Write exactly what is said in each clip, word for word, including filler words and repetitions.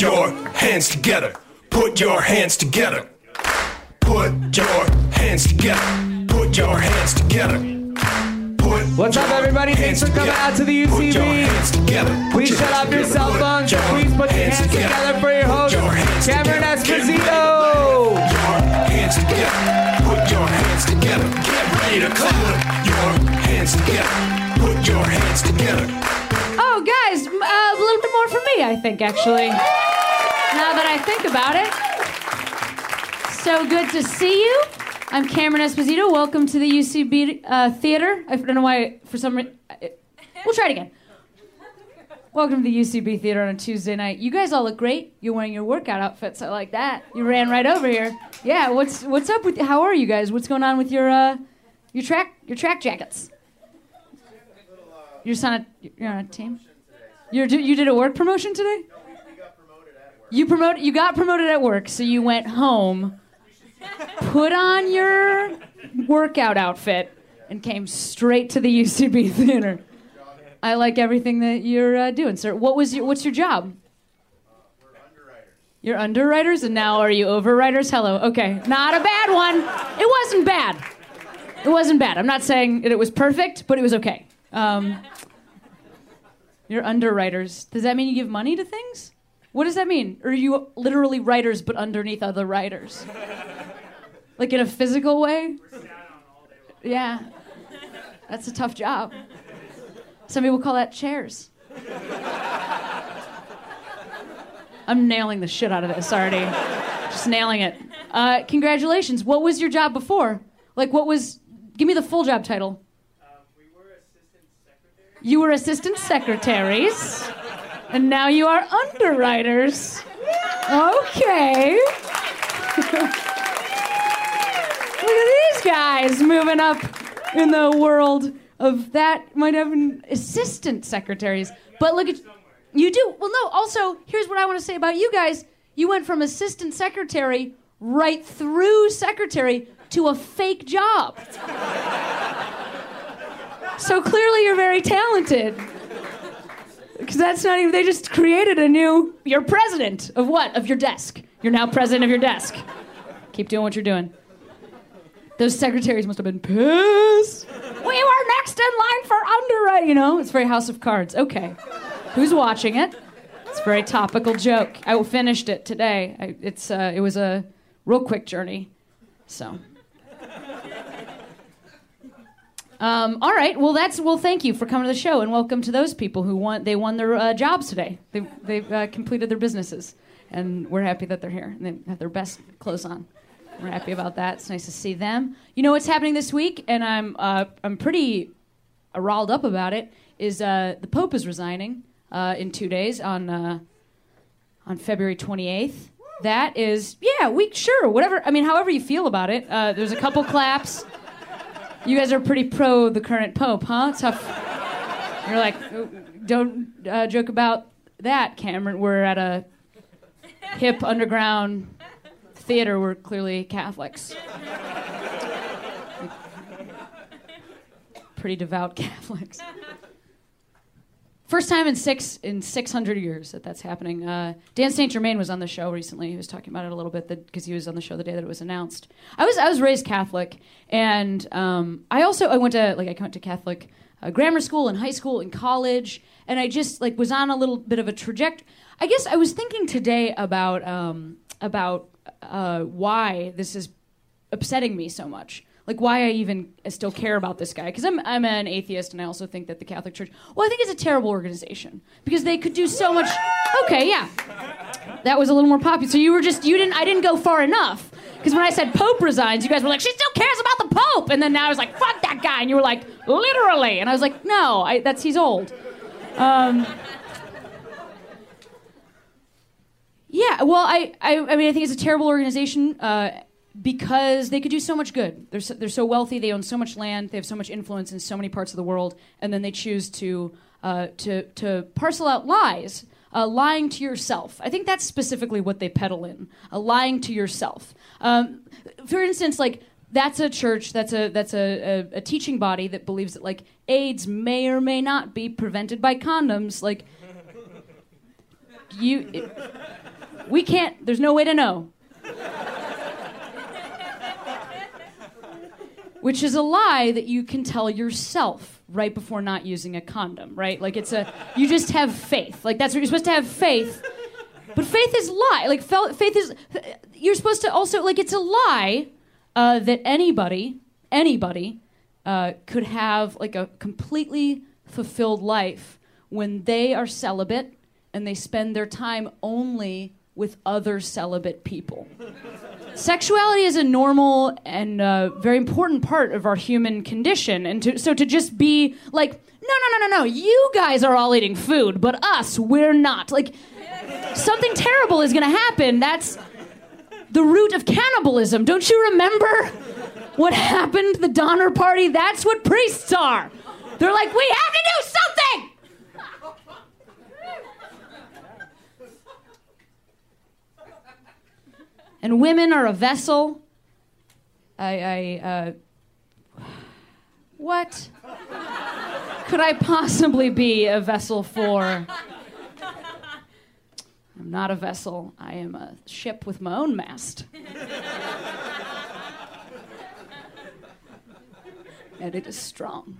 Put your hands together. Put your hands together. Put your hands together. Put your hands together. What's up, everybody? Thanks for coming out to the U C B. Please shut off your cell phones. Please put your hands together for your host, Cameron Esposito. Put your hands together. Put your hands together. Get ready to clap. Your hands together. Put your hands together. Oh, guys, uh, a little bit more for me, I think, actually. Now that I think about it. So good to see you. I'm Cameron Esposito. Welcome to the U C B uh, Theater. I don't know why, for some reason... We'll try it again. Welcome to the U C B Theater on a Tuesday night. You guys all look great. You're wearing your workout outfits. I like that. You ran right over here. Yeah, what's what's up with... How are you guys? What's going on with your uh, your track your track jackets? You're on a, you're on a team? You're, you did a work promotion today? No, we got promoted at work. You promote, you got promoted at work, so you went home... Put on your workout outfit and came straight to the U C B Theater. I like everything that you're uh, doing, sir. What was your, what's your job? Uh, we're underwriters. You're underwriters, and now are you overwriters? Hello. Okay, not a bad one. It wasn't bad. It wasn't bad. I'm not saying that it was perfect, but it was okay. Um, you're underwriters. Does that mean you give money to things? What does that mean? Are you literally writers, but underneath other writers? Like in a physical way? We're sat on all day long. Yeah. That's a tough job. Some people call that chairs. I'm nailing the shit out of this already. Just nailing it. Uh, congratulations. What was your job before? Like what was... Give me the full job title. Um, we were assistant secretaries. You were assistant secretaries. And now you are underwriters. Okay. Look at these guys moving up in the world of that. Might have an assistant secretaries. But look at... You do. Well, no, also, here's what I want to say about you guys. You went from assistant secretary right through secretary to a fake job. So clearly you're very talented. Because that's not even... They just created a new... You're president of what? Of your desk. You're now president of your desk. Keep doing what you're doing. Those secretaries must have been pissed. We were next in line for underwriting. You know, it's very House of Cards. Okay. Who's watching it? It's a very topical joke. I finished it today. I, it's uh, It was a real quick journey. So... Um, all right. Well, that's well. Thank you for coming to the show, and welcome to those people who won. They won their uh, jobs today. They they've uh, completed their businesses, and we're happy that they're here and they have their best clothes on. We're happy about that. It's nice to see them. You know what's happening this week, and I'm uh, I'm pretty uh, riled up about it. Is uh, the Pope is resigning uh, in two days on uh, on February twenty-eighth. That is yeah. We sure whatever. I mean, however you feel about it. Uh, there's a couple claps. You guys are pretty pro the current Pope, huh? Tough. You're like, don't uh, joke about that, Cameron. We're at a hip underground theater. We're clearly Catholics. Like, pretty devout Catholics. First time in six in six hundred years that that's happening. Uh, Dan Saint Germain was on the show recently. He was talking about it a little bit because he was on the show the day that it was announced. I was I was raised Catholic, and um, I also I went to like I went to Catholic uh, grammar school and high school and college, and I just like was on a little bit of a trajectory. I guess I was thinking today about um, about uh, why this is upsetting me so much. Like why I even still care about this guy, because I'm I'm an atheist, and I also think that the Catholic Church, well, I think it's a terrible organization because they could do so much. Okay, yeah, that was a little more popular. So you were just you didn't I didn't go far enough, because when I said Pope resigns, you guys were like, she still cares about the Pope, and then now I was like, fuck that guy, and you were like, literally, and I was like, no, I, that's he's old. Um, yeah, well, I, I I mean I think it's a terrible organization. Uh, Because they could do so much good. They're so, they're so wealthy. They own so much land. They have so much influence in so many parts of the world. And then they choose to uh, to to parcel out lies, uh, lying to yourself. I think that's specifically what they peddle in: uh, lying to yourself. Um, for instance, like that's a church. That's a that's a, a, a teaching body that believes that like AIDS may or may not be prevented by condoms. Like you. It, We can't, there's no way to know. Which is a lie that you can tell yourself right before not using a condom, right? Like it's a, you just have faith. Like that's what you're supposed to have, faith. But faith is lie. Like faith is, you're supposed to also, like it's a lie uh, that anybody, anybody uh, could have like a completely fulfilled life when they are celibate and they spend their time only with other celibate people. Sexuality is a normal and uh, very important part of our human condition. And to, so to just be like, no, no, no, no, no, you guys are all eating food, but us, we're not. Like, something terrible is going to happen. That's the root of cannibalism. Don't you remember what happened to the Donner Party? That's what priests are. They're like, we have to do something! And women are a vessel. I, I, uh... What could I possibly be a vessel for? I'm not a vessel. I am a ship with my own mast. And it is strong.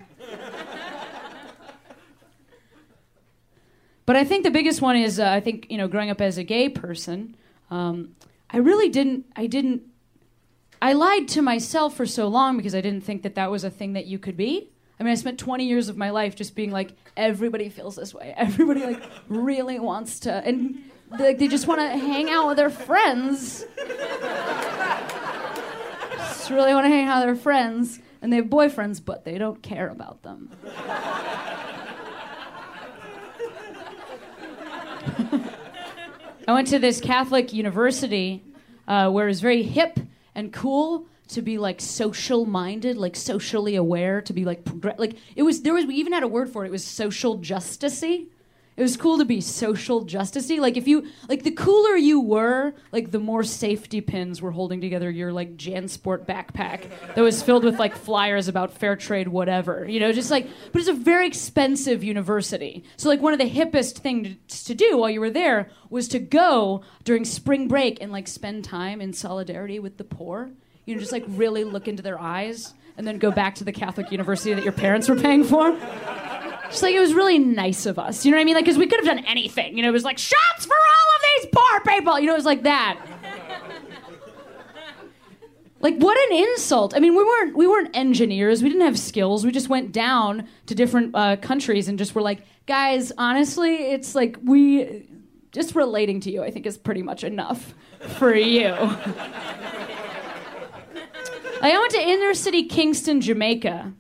But I think the biggest one is, uh, I think, you know, growing up as a gay person, um... I really didn't, I didn't, I lied to myself for so long because I didn't think that that was a thing that you could be. I mean, I spent twenty years of my life just being like, everybody feels this way. Everybody like really wants to, and they, like, they just want to hang out with their friends. Just really want to hang out with their friends. And they have boyfriends, but they don't care about them. I went to this Catholic university uh, where it was very hip and cool to be like social-minded, like socially aware, to be like progr- like it was. There was we even had a word for it. It was social justice-y. It was cool to be social justice-y. Like if you like the cooler you were, like the more safety pins were holding together your like JanSport backpack that was filled with like flyers about fair trade, whatever. You know, just like but it's a very expensive university. So like one of the hippest things to, to do while you were there was to go during spring break and like spend time in solidarity with the poor. You know, just like really look into their eyes and then go back to the Catholic university that your parents were paying for. Just like, it was really nice of us. You know what I mean? Like, because we could have done anything. You know, it was like, shots for all of these poor people. You know, it was like that. Like, what an insult. I mean, we weren't we weren't engineers. We didn't have skills. We just went down to different uh, countries and just were like, guys, honestly, it's like we... Just relating to you, I think, is pretty much enough for you. I went to inner city Kingston, Jamaica.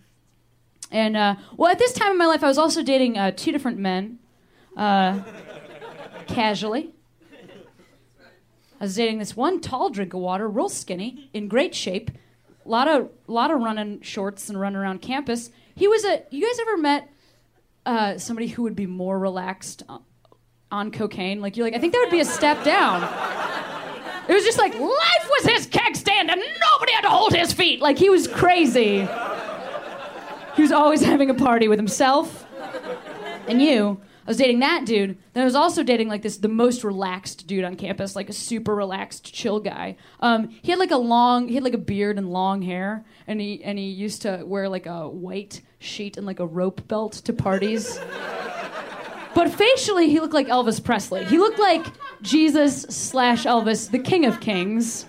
And, uh, well, at this time in my life, I was also dating uh, two different men, uh, casually. I was dating this one tall drink of water, real skinny, in great shape, a lot of, lot of running shorts and running around campus. He was a, you guys ever met uh, somebody who would be more relaxed on, on cocaine? Like, you're like, I think that would be a step down. It was just like, life was his keg stand and nobody had to hold his feet. Like, he was crazy. He was always having a party with himself and you. I was dating that dude. Then I was also dating like this, the most relaxed dude on campus, like a super relaxed, chill guy. Um, he had like a long, he had like a beard and long hair, and he and he used to wear like a white sheet and like a rope belt to parties. But facially, he looked like Elvis Presley. He looked like Jesus slash Elvis, the King of Kings.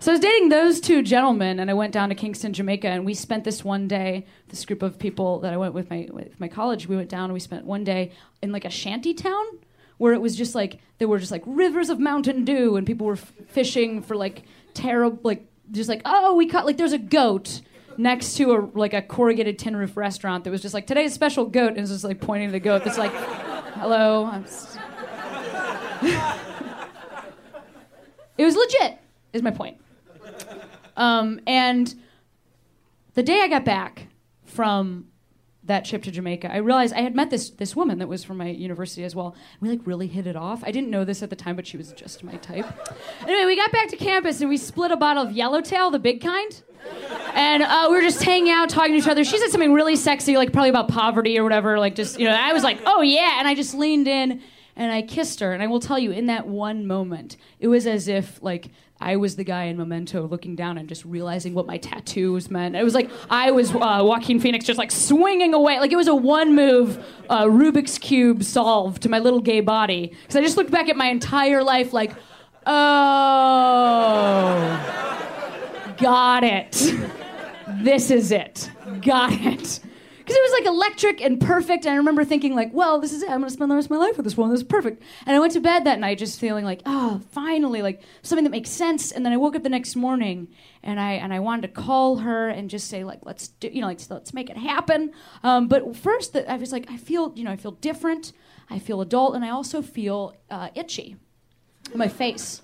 So I was dating those two gentlemen, and I went down to Kingston, Jamaica, and we spent this one day, this group of people that I went with my with my college, we went down and we spent one day in like a shanty town where it was just like, there were just like rivers of Mountain Dew, and people were f- fishing for like terrible, like just like, oh, we caught, like there's a goat next to a like a corrugated tin roof restaurant that was just like, today's special goat, and it was just like pointing to the goat that's like, hello. I'm s- It was legit, is my point. Um, and the day I got back from that trip to Jamaica, I realized I had met this this woman that was from my university as well. We like really hit it off. I didn't know this at the time, but she was just my type. Anyway, we got back to campus and we split a bottle of Yellowtail, the big kind. And uh, we were just hanging out, talking to each other. She said something really sexy, like probably about poverty or whatever. Like just, you know, I was like, oh yeah. And I just leaned in and I kissed her, and I will tell you, in that one moment, it was as if, like, I was the guy in Memento looking down and just realizing what my tattoos meant. It was like I was uh, Joaquin Phoenix just, like, swinging away. Like, it was a one-move uh, Rubik's Cube solve to my little gay body. Because I just looked back at my entire life like, oh, got it. This is it. Got it. Because it was, like, electric and perfect, and I remember thinking, like, well, this is it. I'm going to spend the rest of my life with this one. This is perfect. And I went to bed that night just feeling like, oh, finally, like, something that makes sense. And then I woke up the next morning, and I and I wanted to call her and just say, like, let's do, you know, like, let's make it happen. Um, but first, the, I was like, I feel, you know, I feel different. I feel adult, and I also feel uh, itchy in my face.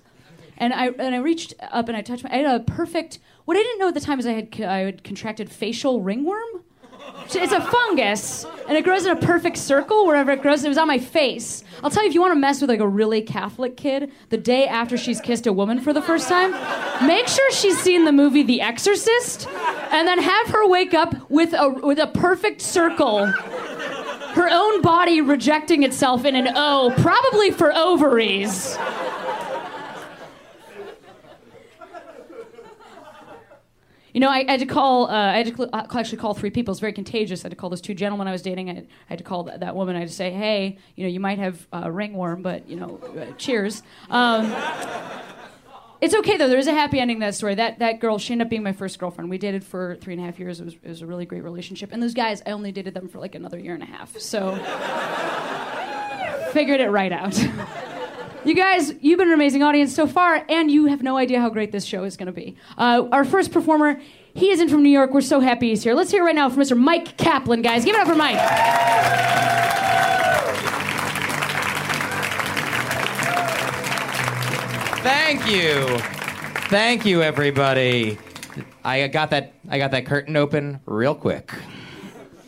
And I and I reached up, and I touched my... I had a perfect... What I didn't know at the time is I had I had contracted facial ringworm. It's a fungus, and it grows in a perfect circle wherever it grows. It was on my face. I'll tell you, if you want to mess with, like, a really Catholic kid, the day after she's kissed a woman for the first time, make sure she's seen the movie The Exorcist, and then have her wake up with a with a perfect circle, her own body rejecting itself in an O, probably for ovaries. You know, I, I had to call, uh, I had to cl- actually call three people. It's very contagious. I had to call those two gentlemen I was dating. I had, I had to call th- that woman. I had to say, hey, you know, you might have uh, ringworm, but, you know, uh, cheers. Um, it's okay, though. There is a happy ending to that story. That that girl, she ended up being my first girlfriend. We dated for three and a half years. It was, it was a really great relationship. And those guys, I only dated them for, like, another year and a half. So, figured it right out. You guys, you've been an amazing audience so far, and you have no idea how great this show is going to be. Uh, our first performer, he isn't from New York. We're so happy he's here. Let's hear it right now from Mister Mike Kaplan, guys. Give it up for Mike. Thank you. Thank you, everybody. I got that, I got that curtain open real quick,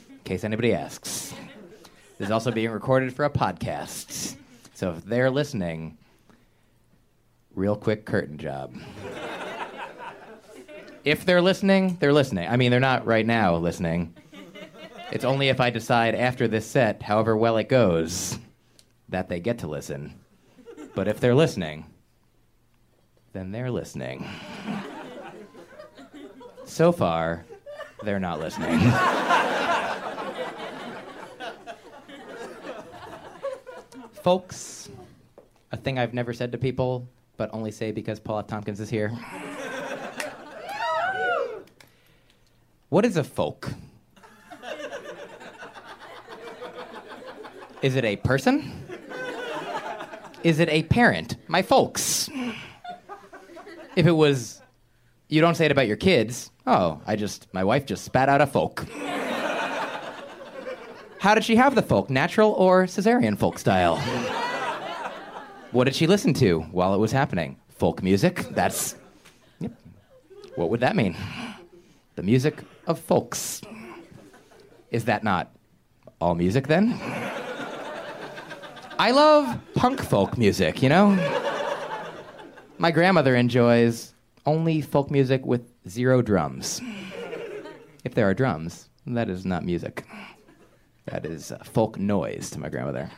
in case anybody asks. This is also being recorded for a podcast. So if they're listening, real quick curtain job. If they're listening, they're listening. I mean, they're not right now listening. It's only if I decide after this set, however well it goes, that they get to listen. But if they're listening, then they're listening. So far, they're not listening. Folks, a thing I've never said to people, but only say because Paul F. Tompkins is here. What is a folk? Is it a person? Is it a parent? My folks. If it was, you don't say it about your kids. Oh, I just, my wife just spat out a folk. How did she have the folk, natural or cesarean folk style? What did she listen to while it was happening? Folk music? That's... Yep. What would that mean? The music of folks. Is that not all music, then? I love punk folk music, you know? My grandmother enjoys only folk music with zero drums. If there are drums, that is not music. That is uh, folk noise to my grandmother.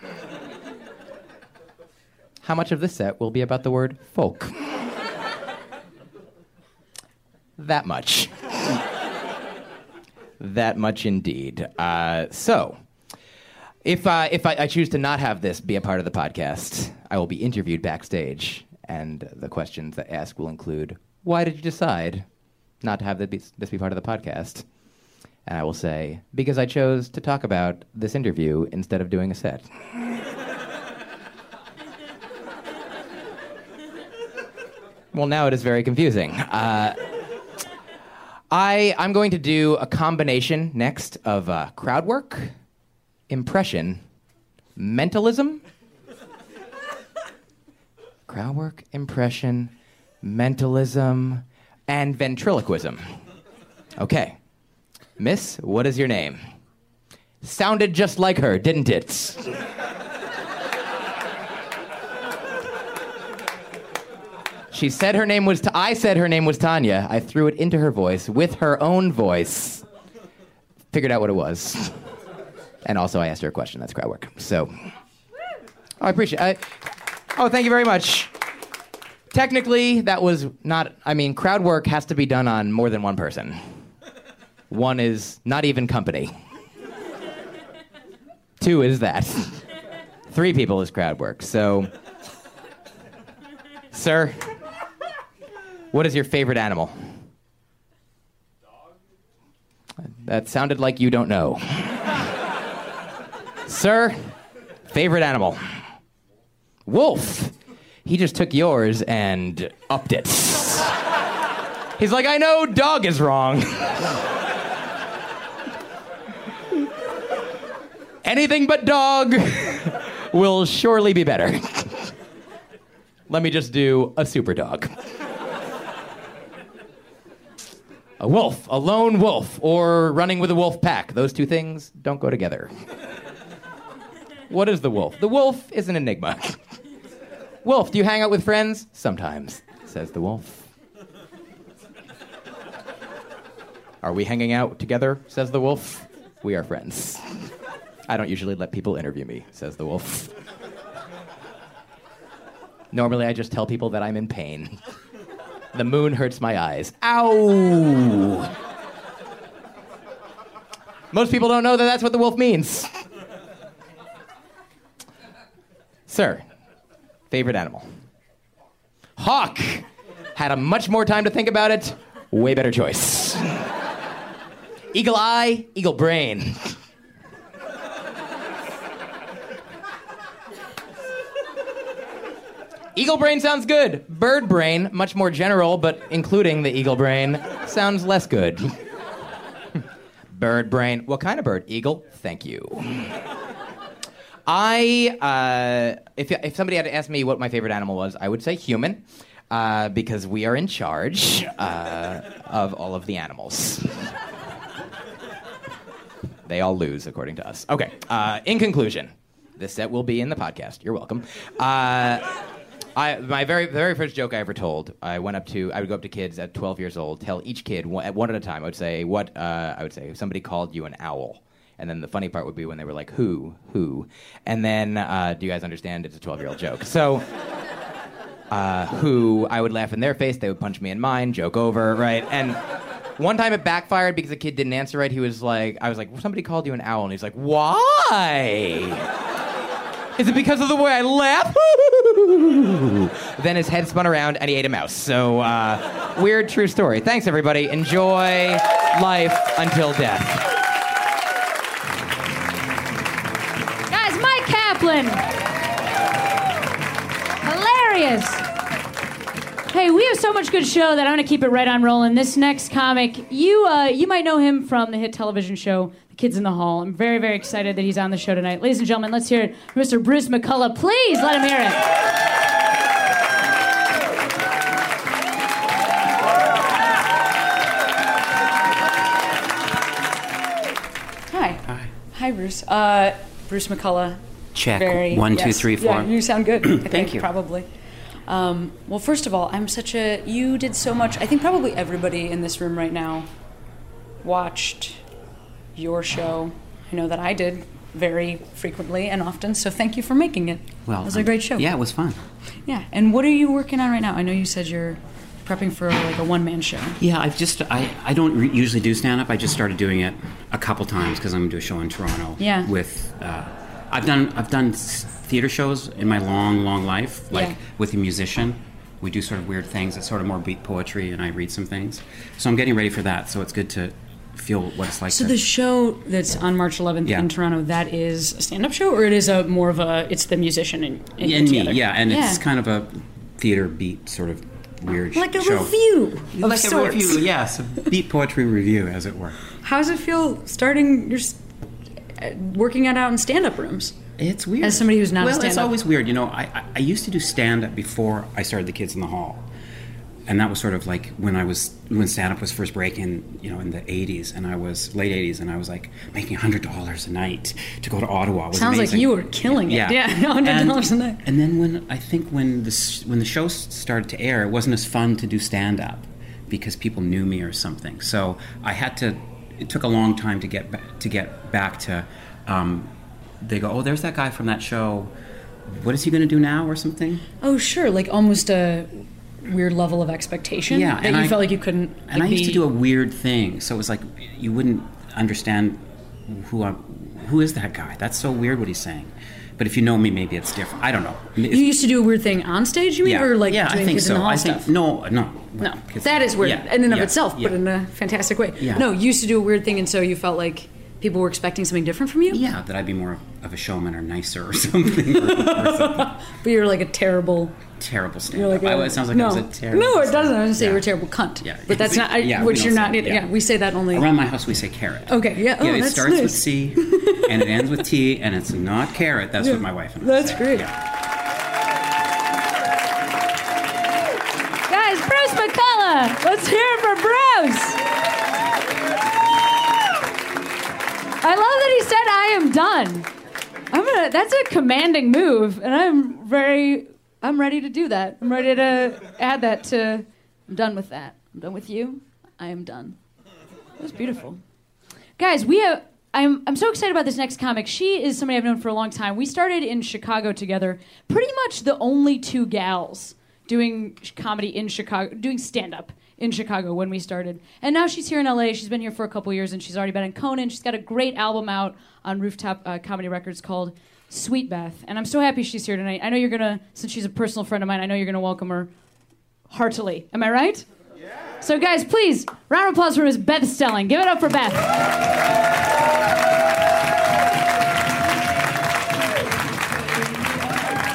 How much of this set will be about the word folk? That much. That much indeed. Uh, so, if, uh, if I, I choose to not have this be a part of the podcast, I will be interviewed backstage, and the questions that ask will include, why did you decide not to have this be part of the podcast? And I will say, because I chose to talk about this interview instead of doing a set. Well, now it is very confusing. Uh, I, I'm going to do a combination next of uh, crowd work, impression, mentalism. Crowd work, impression, mentalism, and ventriloquism. Okay. Miss, what is your name? Sounded just like her, didn't it? She said her name was... Ta- I said her name was Tanya. I threw it into her voice with her own voice. Figured out what it was. And also I asked her a question. That's crowd work. So, I appreciate it. I, oh, thank you very much. Technically, that was not... I mean, crowd work has to be done on more than one person. One is not even company. Two is that. Three people is crowd work. So, sir, what is your favorite animal? Dog. That sounded like you don't know. Sir, favorite animal? Wolf. He just took yours and upped it. He's like, I know dog is wrong. Anything but dog will surely be better. Let me just do a super dog. A wolf, a lone wolf, or running with a wolf pack. Those two things don't go together. What is the wolf? The wolf is an enigma. Wolf, do you hang out with friends? Sometimes, says the wolf. Are we hanging out together? Says the wolf. We are friends. I don't usually let people interview me, says the wolf. Normally, I just tell people that I'm in pain. The moon hurts my eyes. Ow! Most people don't know that that's what the wolf means. Sir. Favorite animal? Hawk. Had a much more time to think about it. Way better choice. Eagle eye, eagle brain. Eagle brain sounds good. Bird brain, much more general, but including the eagle brain, sounds less good. Bird brain. What kind of bird? Eagle? Thank you. I, uh, if if somebody had to ask me what my favorite animal was, I would say human, uh, because we are in charge uh, of all of the animals. They all lose, according to us. Okay, uh, in conclusion, this set will be in the podcast. You're welcome. Uh, I, my very very first joke I ever told, I went up to, I would go up to kids at twelve years old, tell each kid one, one at a time, I would say, what, uh, I would say, somebody called you an owl. And then the funny part would be when they were like, who, who? And then, uh, do you guys understand? It's a twelve-year-old joke. So, uh, who, I would laugh in their face, they would punch me in mine, joke over, right? And one time it backfired because the kid didn't answer right. He was like, I was like, well, somebody called you an owl. And he's like, why? Is it because of the way I laugh? Then his head spun around and he ate a mouse. So, uh, weird true story. Thanks, everybody. Enjoy life until death. Hilarious. Hey, we have so much good show that I'm going to keep it right on rolling. This next comic, you uh, you might know him from the hit television show, The Kids in the Hall. I'm very, very excited that he's on the show tonight. Ladies and gentlemen, let's hear it from Mister Bruce McCullough. Please let him hear it. Hi. Hi. Hi, Bruce. Uh, Bruce McCullough. Check. Very, One, yes. two, three, four. Yeah, you sound good. I think, Thank you. Probably. Um, well, first of all, I'm such a... You did so much. I think probably everybody in this room right now watched your show. I know that I did very frequently and often, so thank you for making it. Well, it was um, a great show. Yeah, it was fun. Yeah, and what are you working on right now? I know you said you're prepping for like a one-man show. Yeah, I've just... I, I don't re- usually do stand-up. I just started doing it a couple times because I'm going to do a show in Toronto yeah. with... Uh, I've done I've done theater shows in my long, long life, like yeah. with a musician. We do sort of weird things. It's sort of more beat poetry, and I read some things. So I'm getting ready for that, so it's good to feel what it's like. So to, the show that's on March eleventh yeah. in Toronto, that is a stand-up show, or it is a more of a, it's the musician and, and, and me, yeah, and yeah. it's kind of a theater beat sort of weird like show. Like a review of Like sorts. a review, yes, a beat poetry review, as it were. How does it feel starting your... working it out in stand-up rooms? It's weird. As somebody who's not well, a stand-up. Well, it's always weird. You know, I, I, I used to do stand-up before I started The Kids in the Hall. And that was sort of like when I was, when stand-up was first breaking, you know, in the eighties, and I was, late eighties, and I was like making one hundred dollars a night to go to Ottawa. It was Sounds amazing. Like you were killing it. Yeah, yeah one hundred dollars and, a night. And then when, I think when the, when the show started to air, it wasn't as fun to do stand-up because people knew me or something. So I had to... It took a long time to get back, to get back to. Um, they go, oh, there's that guy from that show. what is he going to do now or something? Oh, sure. Like almost a weird level of expectation yeah, that and you I, felt like you couldn't. Like, and I used be... to do a weird thing. So it was like you wouldn't understand who I'm, who is that guy? That's so weird what he's saying. But if you know me, maybe it's different. I don't know. You used to do a weird thing on stage, you mean? Yeah. Or like yeah, doing I think Kids so. in the Hall I stuff? Think, no, no. No, that is weird yeah, in and of yeah, itself, yeah. but in a fantastic way. Yeah. No, you used to do a weird thing, and so you felt like people were expecting something different from you? Yeah, that I'd be more of a showman or nicer or something. or, or something. But you're like a terrible... Terrible stand-up. Like, I, it sounds like no. I was a terrible No, it doesn't. I was going to say yeah. you're a terrible cunt. Yeah. But that's not... I, yeah, which you're not... Say, yeah. yeah, we say that only... Around my house, we say carrot. Okay, yeah. Oh, yeah, it starts nice. with C, and it ends with T, and it's not carrot. That's yeah. what my wife and I That's say. great. Yeah. Guys, Bruce McCullough! Let's hear it for Bruce! I love that he said, I am done. I'm gonna... That's a commanding move, and I'm very... I'm ready to do that. I'm ready to add that to... I'm done with that. I'm done with you. I am done. That was beautiful. Guys, we have... I'm I'm so excited about this next comic. She is somebody I've known for a long time. We started in Chicago together. Pretty much the only two gals doing comedy in Chicago, doing stand-up in Chicago when we started. And now she's here in L A. She's been here for a couple years, and she's already been in Conan. She's got a great album out on Rooftop uh, Comedy Records called... Sweet Beth, and I'm so happy she's here tonight. I know you're gonna, since she's a personal friend of mine, I know you're gonna welcome her heartily. Am I right? Yeah. So guys, please, round of applause for Miss Beth Stelling. Give it up for Beth.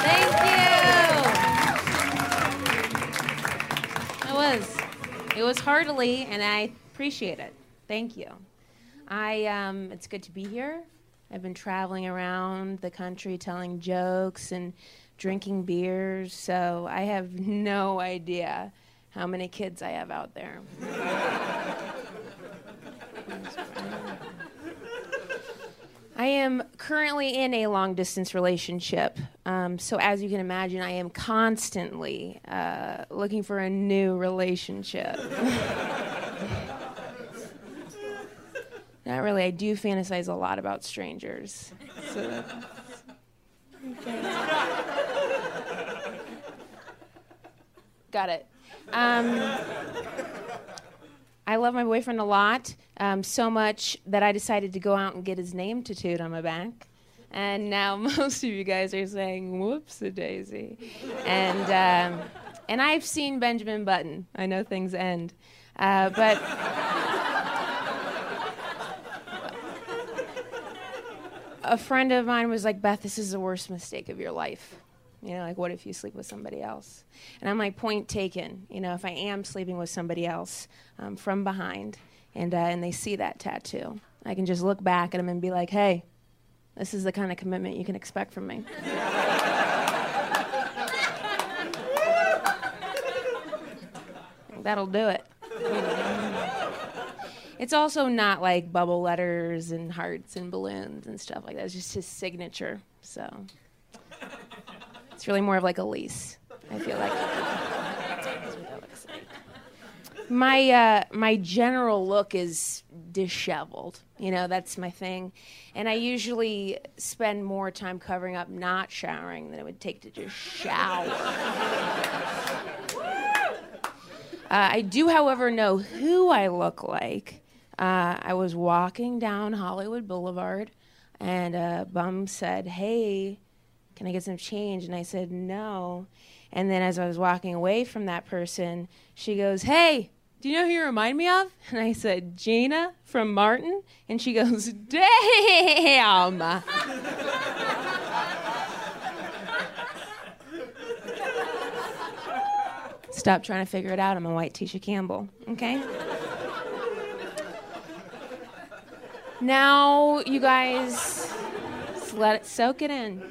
Thank you. It was, it was heartily, and I appreciate it. Thank you. I, um, it's good to be here. I've been traveling around the country telling jokes and drinking beers, so I have no idea how many kids I have out there. I am currently in a long-distance relationship, um, so as you can imagine, I am constantly uh, looking for a new relationship. Not really. I do fantasize a lot about strangers. So that's... Okay. Got it. Um, I love my boyfriend a lot, um, so much that I decided to go out and get his name tattooed on my back. And now most of you guys are saying, whoops-a-daisy. And, um, and I've seen Benjamin Button. I know things end. Uh, but... A friend of mine was like, Beth, this is the worst mistake of your life. You know, like, what if you sleep with somebody else? And I'm like, point taken. You know, if I am sleeping with somebody else um, from behind and, uh, and they see that tattoo, I can just look back at them and be like, hey, this is the kind of commitment you can expect from me. That'll do it. It's also not like bubble letters and hearts and balloons and stuff like that. It's just his signature. So it's really more of like a lease, I feel like. That's what that looks like. My, uh, my general look is disheveled. You know, that's my thing. And I usually spend more time covering up not showering than it would take to just shower. Uh, I do, however, know who I look like. Uh, I was walking down Hollywood Boulevard, and a bum said, hey, can I get some change? And I said, no. And then as I was walking away from that person, she goes, hey, do you know who you remind me of? And I said, Gina from Martin. And she goes, damn. Stop trying to figure it out. I'm a white Tisha Campbell, okay? Now, you guys, just let it soak it in.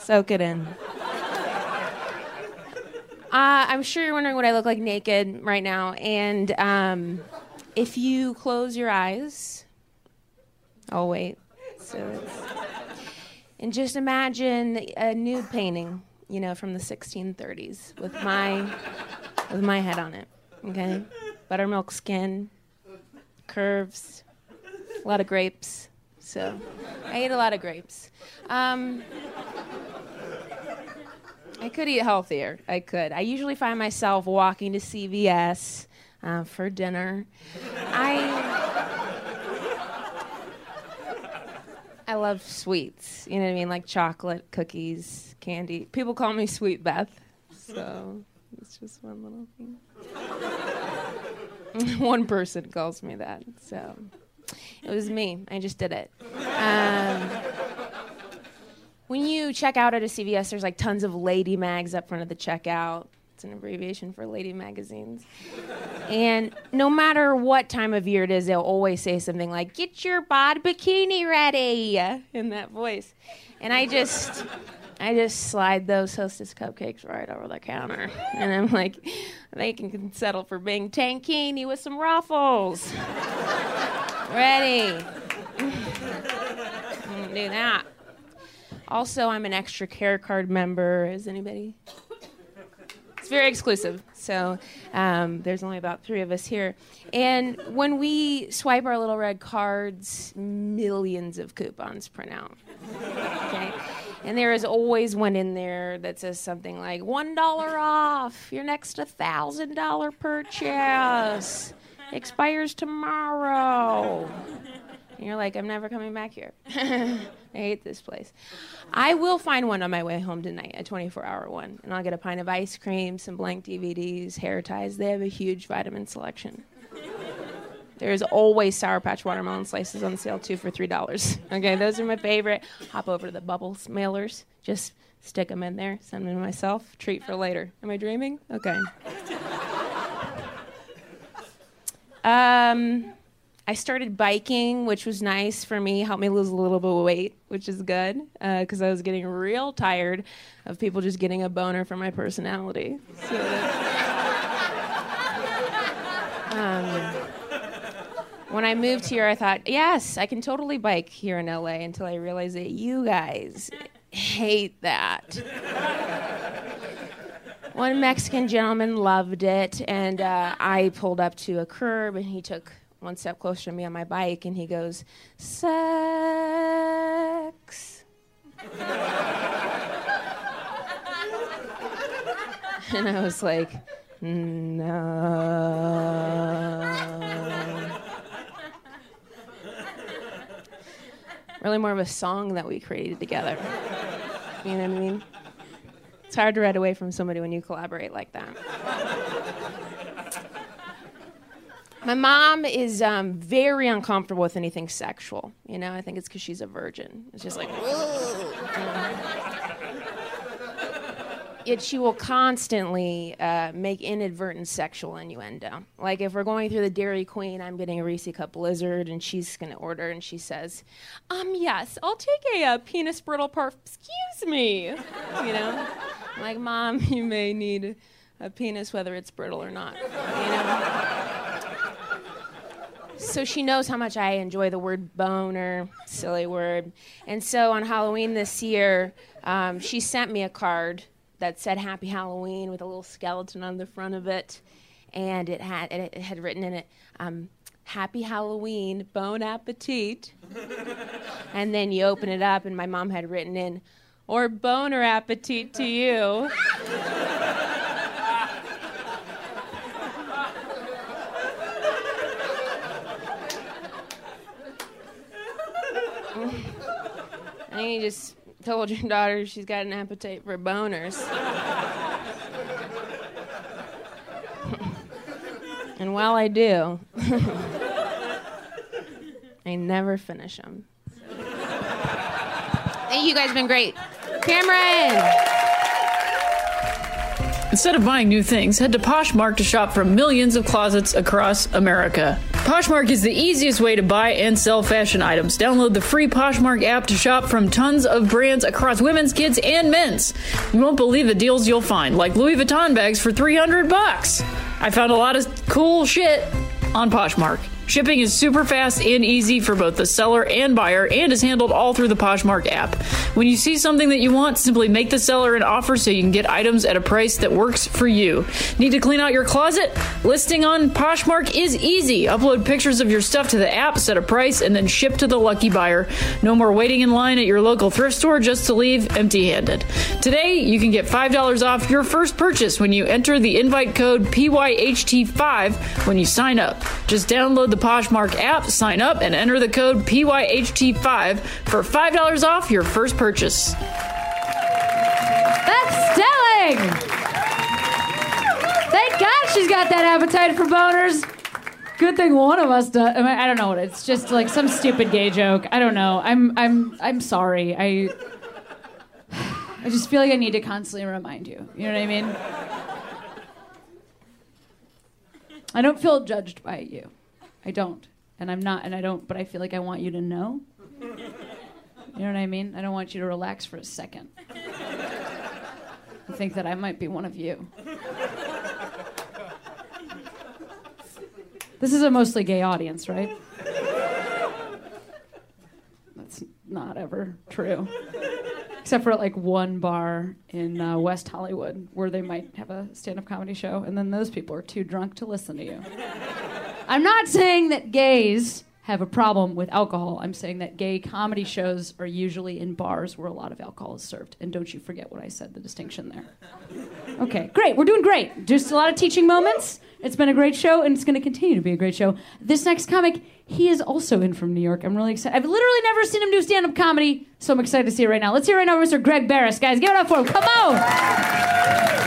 Soak it in. Uh, I'm sure you're wondering what I look like naked right now, and um, if you close your eyes... Oh, wait. So it's... And just imagine a nude painting. You know, from the sixteen thirties, with my, with my head on it, okay? Buttermilk skin, curves, a lot of grapes, so I ate a lot of grapes. Um, I could eat healthier. I could. I usually find myself walking to C V S uh, for dinner. I I love sweets. You know what I mean? Like chocolate, cookies, candy. People call me Sweet Beth, so it's just one little thing. One person calls me that, so it was me. I just did it. Um, When you check out at a C V S, there's like tons of lady mags up front of the checkout. It's an abbreviation for lady magazines. And no matter what time of year it is, they'll always say something like, "Get your bod bikini ready," in that voice. And I just, I just slide those Hostess cupcakes right over the counter. And I'm like, they can settle for being tankini with some ruffles. Ready. I'm gonna do that. Also, I'm an extra care card member. Is anybody? It's very exclusive. So um, there's only about three of us here. And when we swipe our little red cards, millions of coupons print out. Okay? And there is always one in there that says something like, one dollar off your next one thousand dollars purchase. Expires tomorrow. And you're like, I'm never coming back here. I hate this place. I will find one on my way home tonight, a twenty-four hour one, and I'll get a pint of ice cream, some blank D V Ds, hair ties. They have a huge vitamin selection. There's always Sour Patch watermelon slices on sale, two for three dollars. Okay, those are my favorite. Hop over to the Bubbles mailers. Just stick them in there, send them to myself. Treat for later. Am I dreaming? Okay. Um... I started biking, which was nice for me. Helped me lose a little bit of weight, which is good, because uh, I was getting real tired of people just getting a boner for my personality. So um, when I moved here, I thought, yes, I can totally bike here in L A, until I realized that you guys hate that. One Mexican gentleman loved it, and uh, I pulled up to a curb, and he took one step closer to me on my bike, and he goes, "Sex." And I was like, no. Really more of a song that we created together. You know what I mean? It's hard to ride away from somebody when you collaborate like that. My mom is um, very uncomfortable with anything sexual. You know, I think it's because she's a virgin. It's just like, whoa. Um, yet she will constantly uh, make inadvertent sexual innuendo. Like if we're going through the Dairy Queen, I'm getting a Reese Cup Blizzard, and she's going to order, and she says, um, yes, I'll take a, a penis brittle parf, excuse me. You know, I'm like, Mom, you may need a penis whether it's brittle or not. You know? So she knows how much I enjoy the word boner, silly word. And so on Halloween this year, um, she sent me a card that said Happy Halloween with a little skeleton on the front of it. And it had, it had written in it, um, Happy Halloween, bon appetit. And then you open it up, and my mom had written in, or boner appetit to you. And you just told your daughter she's got an appetite for boners. And while I do, I never finish them. Hey, you guys have been great. Cameron! Instead of buying new things, head to Poshmark to shop from millions of closets across America. Poshmark is the easiest way to buy and sell fashion items. Download the free Poshmark app to shop from tons of brands across women's, kids, and men's. You won't believe the deals you'll find, like Louis Vuitton bags for three hundred bucks. I found a lot of cool shit on Poshmark. Shipping is super fast and easy for both the seller and buyer, and is handled all through the Poshmark app. When you see something that you want, simply make the seller an offer so you can get items at a price that works for you. Need to clean out your closet? Listing on Poshmark is easy. Upload pictures of your stuff to the app, set a price, and then ship to the lucky buyer. No more waiting in line at your local thrift store just to leave empty-handed. Today, you can get five dollars off your first purchase when you enter the invite code P Y H T five when you sign up. Just download the Poshmark app, sign up, and enter the code P Y H T five for five dollars off your first purchase. That's selling! Thank God she's got that appetite for boners. Good thing one of us does. I, mean, I don't know what it's just like some stupid gay joke. I don't know. I'm I'm I'm sorry. I I just feel like I need to constantly remind you. You know what I mean? I don't feel judged by you. I don't, and I'm not, and I don't, but I feel like I want you to know. You know what I mean? I don't want you to relax for a second. I think that I might be one of you. This is a mostly gay audience, right? That's not ever true. Except for at like one bar in uh, West Hollywood where they might have a stand-up comedy show, and then those people are too drunk to listen to you. I'm not saying that gays have a problem with alcohol. I'm saying that gay comedy shows are usually in bars where a lot of alcohol is served. And don't you forget what I said, the distinction there. Okay, great. We're doing great. Just a lot of teaching moments. It's been a great show, and it's going to continue to be a great show. This next comic, he is also in from New York. I'm really excited. I've literally never seen him do stand-up comedy, so I'm excited to see it right now. Let's hear it right now Mister Greg Barris. Guys, give it up for him. Come on.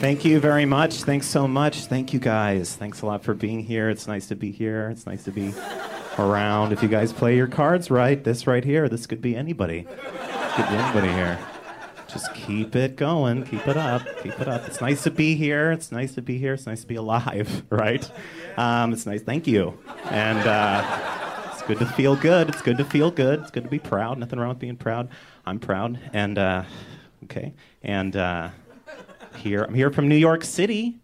Thank you very much. Thanks so much. Thank you, guys. Thanks a lot for being here. It's nice to be here. It's nice to be around. If you guys play your cards right, this right here, this could be anybody. This could be anybody here. Just keep it going. Keep it up. Keep it up. It's nice to be here. It's nice to be here. It's nice to be alive, right? Um, it's nice. Thank you. And uh, it's good to feel good. It's good to feel good. It's good to be proud. Nothing wrong with being proud. I'm proud. And, uh, okay. And... Uh, Here, I'm here from New York City.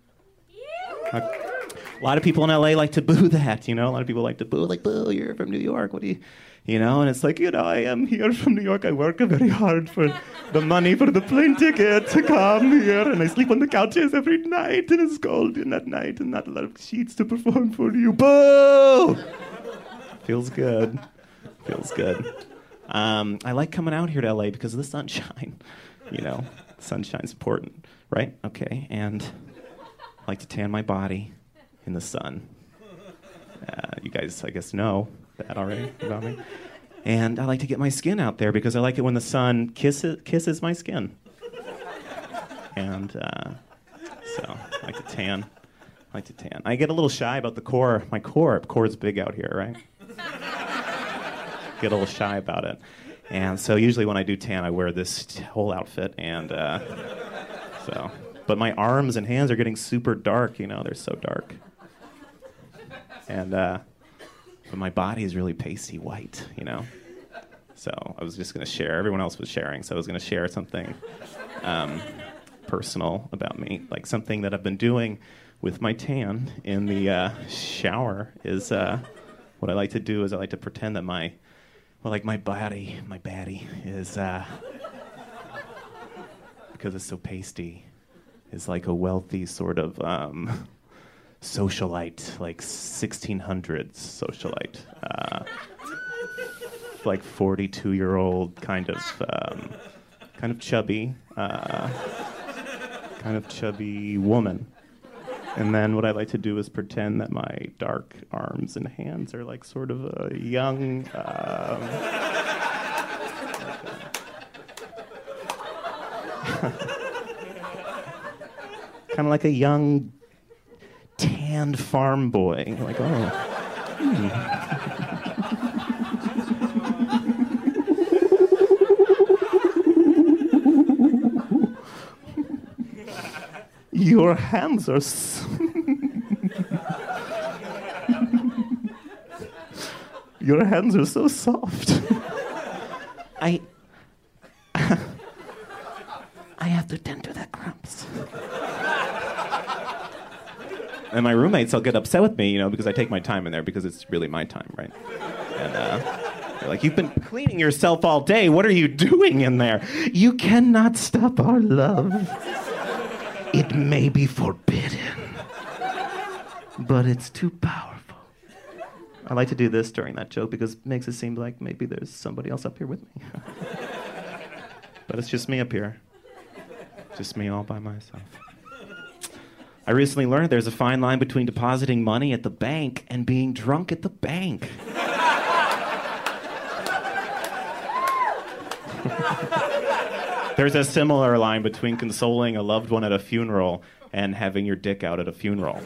Uh, a lot of people in L A like to boo that, you know. A lot of people like to boo, like, boo, you're from New York. What do you, you know? And it's like, you know, I am here from New York. I work very hard for the money for the plane ticket to come here, and I sleep on the couches every night, and it's cold in that night, and not a lot of sheets to perform for you. Boo! Feels good. Feels good. Um, I like coming out here to L A because of the sunshine. You know, sunshine's important. Right? Okay. And I like to tan my body in the sun. Uh, you guys, I guess, know that already about me. And I like to get my skin out there because I like it when the sun kisses kisses my skin. And uh, so I like to tan. I like to tan. I get a little shy about the core. My core, core's big out here, right? Get a little shy about it. And so usually when I do tan, I wear this whole outfit and... Uh, So. But my arms and hands are getting super dark, you know, they're so dark. And uh, but my body is really pasty white, you know. So I was just going to share, everyone else was sharing, so I was going to share something um, personal about me. Like something that I've been doing with my tan in the uh, shower is uh, what I like to do is I like to pretend that my, well, like my body, my baddie is... Uh, because it's so pasty, is like a wealthy sort of um, socialite, like sixteen hundreds socialite. Uh, like forty-two-year-old kind of um, kind of chubby, uh, kind of chubby woman. And then what I like to do is pretend that my dark arms and hands are like sort of a young... Um, kind of like a young, tanned farm boy. Like, oh. Hmm. Your hands are... S- Your hands are so soft. I... I have have to tend to the crumbs. And my roommates will get upset with me, you know, because I take my time in there because it's really my time, right? And uh, they're like, you've been cleaning yourself all day. What are you doing in there? You cannot stop our love. It may be forbidden, but it's too powerful. I like to do this during that joke because it makes it seem like maybe there's somebody else up here with me. But it's just me up here. Just me all by myself. I recently learned there's a fine line between depositing money at the bank and being drunk at the bank. There's a similar line between consoling a loved one at a funeral and having your dick out at a funeral.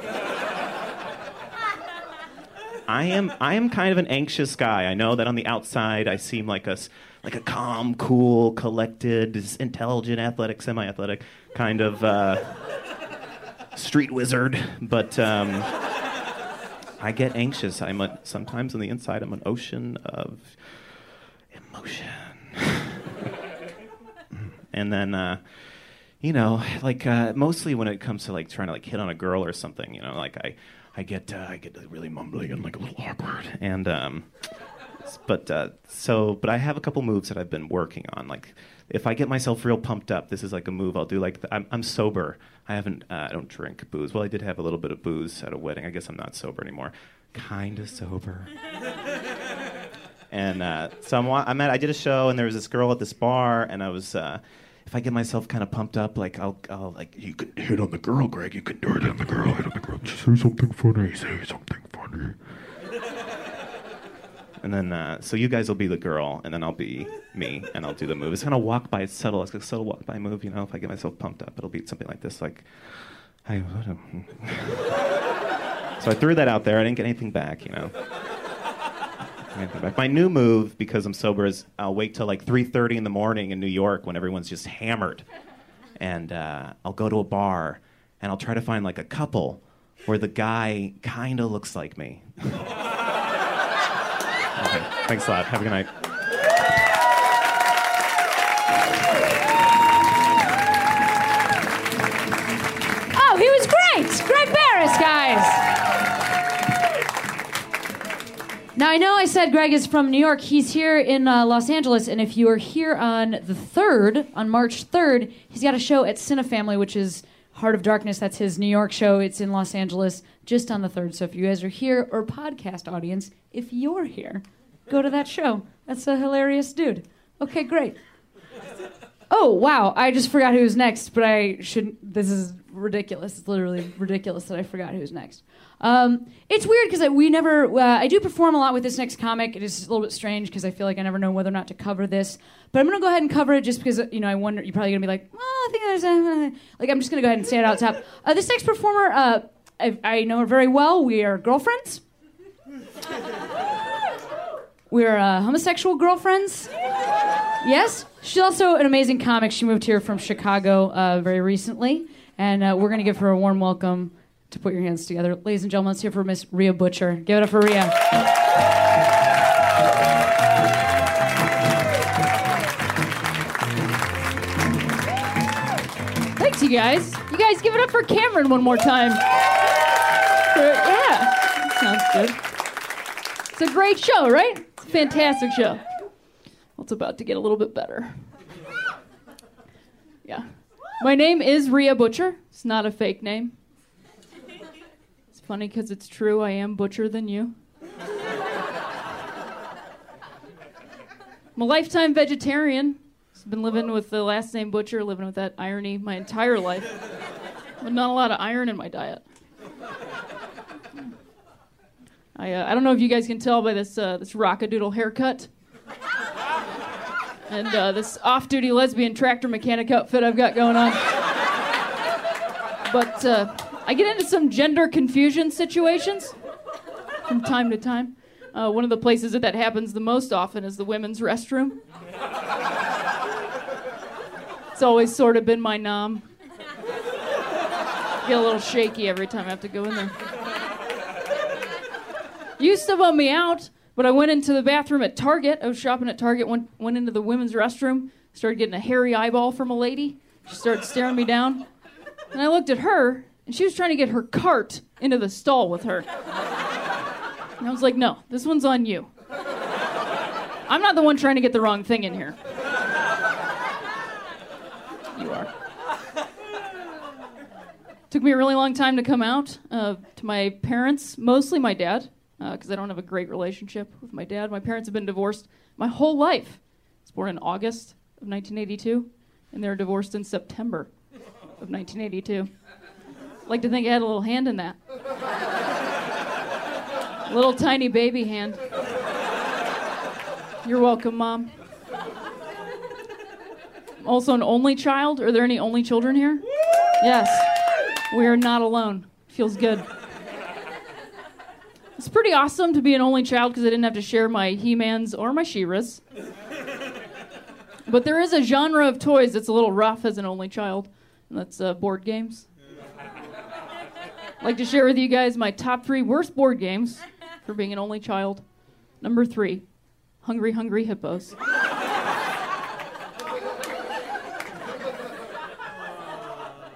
I am I am kind of an anxious guy. I know that on the outside I seem like a, like a calm, cool, collected, intelligent, athletic, semi-athletic kind of uh, street wizard. But um, I get anxious. I'm a, sometimes on the inside I'm an ocean of emotion. And then, uh, you know, like uh, mostly when it comes to like trying to like hit on a girl or something, you know, like I, I get uh, I get like, really mumbly and like a little awkward. And um, but uh, so but I have a couple moves that I've been working on. Like if I get myself real pumped up, this is like a move I'll do. Like th- I'm I'm sober. I haven't uh, I don't drink booze. Well, I did have a little bit of booze at a wedding. I guess I'm not sober anymore. Kind of sober. And uh, so I'm, I'm at, I did a show, and there was this girl at this bar, and I was, uh, if I get myself kind of pumped up, like, I'll, I'll, like, you can hit on the girl, Greg, you can do it on the girl, hit on the girl, just say something funny, say something funny. And then, uh, so you guys will be the girl, and then I'll be me, and I'll do the move. It's kind of walk by, it's subtle, it's like a subtle walk by move, you know, if I get myself pumped up, it'll be something like this, like, I would have. So I threw that out there, I didn't get anything back, you know. My new move, because I'm sober, is I'll wait till like three thirty in the morning in New York when everyone's just hammered. And uh, I'll go to a bar, and I'll try to find like a couple where the guy kind of looks like me. Okay. Thanks a lot. Have a good night. Oh, he was great. Greg Barris, guys. Now, I know I said Greg is from New York. He's here in uh, Los Angeles, and if you are here on the third, on March third, he's got a show at Cinefamily, which is Heart of Darkness. That's his New York show. It's in Los Angeles just on the third. So if you guys are here, or podcast audience, if you're here, go to that show. That's a hilarious dude. Okay, great. Oh, wow, I just forgot who's next, but I shouldn't. This is ridiculous. It's literally ridiculous that I forgot who's next. Um, it's weird because we never, uh, I do perform a lot with this next comic. It is a little bit strange because I feel like I never know whether or not to cover this. But I'm going to go ahead and cover it just because, you know, I wonder, you're probably going to be like, well, I think there's a, like, I'm just going to go ahead and say it out top. Uh, this next performer, uh, I, I know her very well. We are girlfriends. We're uh, homosexual girlfriends. Yes. She's also an amazing comic. She moved here from Chicago uh, very recently. And uh, we're going to give her a warm welcome. To put your hands together. Ladies and gentlemen, let's hear for Miss Rhea Butcher. Give it up for Rhea. Thanks, you guys. You guys, give it up for Cameron one more time. Yeah, sounds good. It's a great show, right? It's a fantastic show. Well, it's about to get a little bit better. Yeah. My name is Rhea Butcher. It's not a fake name. Funny because it's true, I am butcher than you. I'm a lifetime vegetarian. I've been living with the last name Butcher, living with that irony my entire life. But not a lot of iron in my diet. I uh, I don't know if you guys can tell by this uh, this rockadoodle haircut and uh, this off-duty lesbian tractor mechanic outfit I've got going on. But. Uh, I get into some gender confusion situations from time to time. Uh, one of the places that that happens the most often is the women's restroom. It's always sort of been my nom. I get a little shaky every time I have to go in there. Used to bum me out, but I went into the bathroom at Target. I was shopping at Target, went, went into the women's restroom, started getting a hairy eyeball from a lady. She starts staring me down. And I looked at her, and she was trying to get her cart into the stall with her. And I was like, no, this one's on you. I'm not the one trying to get the wrong thing in here. You are. Took me a really long time to come out uh, to my parents, mostly my dad, because uh, I don't have a great relationship with my dad. My parents have been divorced my whole life. I was born in August of nineteen eighty-two, and they were divorced in September of nineteen eighty-two. I'd like to think I had a little hand in that. A little tiny baby hand. You're welcome, Mom. Also an only child. Are there any only children here? Yes. We're not alone. Feels good. It's pretty awesome to be an only child because I didn't have to share my He-Mans or my She-Ras. But there is a genre of toys that's a little rough as an only child, and that's uh, board games. I'd like to share with you guys my top three worst board games for being an only child. Number three, Hungry Hungry Hippos.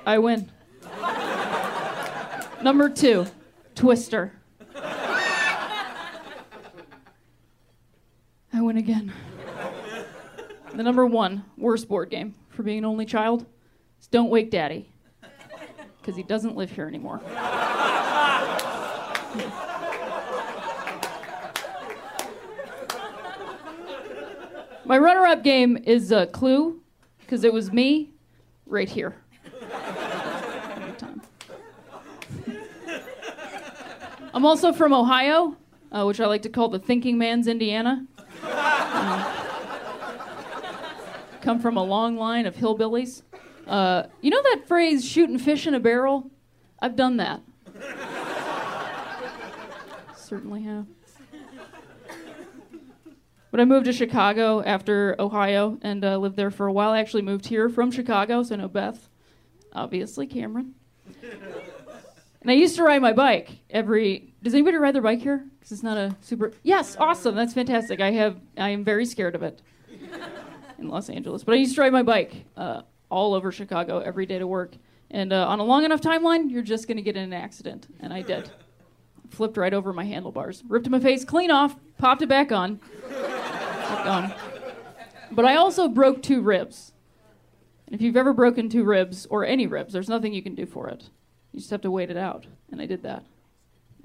I win. Number two, Twister. I win again. The number one worst board game for being an only child is Don't Wake Daddy, because he doesn't live here anymore. My runner-up game is uh, Clue, because it was me right here. I'm also from Ohio, uh, which I like to call the thinking man's Indiana. Uh, come from a long line of hillbillies. Uh, you know that phrase, shooting fish in a barrel? I've done that. Certainly have. But I moved to Chicago after Ohio and uh, lived there for a while. I actually moved here from Chicago, so I know Beth, obviously Cameron. And I used to ride my bike every... Does anybody ride their bike here? Because it's not a super... Yes, awesome. That's fantastic. I have. I am very scared of it in Los Angeles. But I used to ride my bike uh, all over Chicago every day to work. And uh, on a long enough timeline, you're just going to get in an accident. And I did. Flipped right over my handlebars. Ripped my face clean off. Popped it back on. Back on. But I also broke two ribs. And if you've ever broken two ribs, or any ribs, there's nothing you can do for it. You just have to wait it out, and I did that.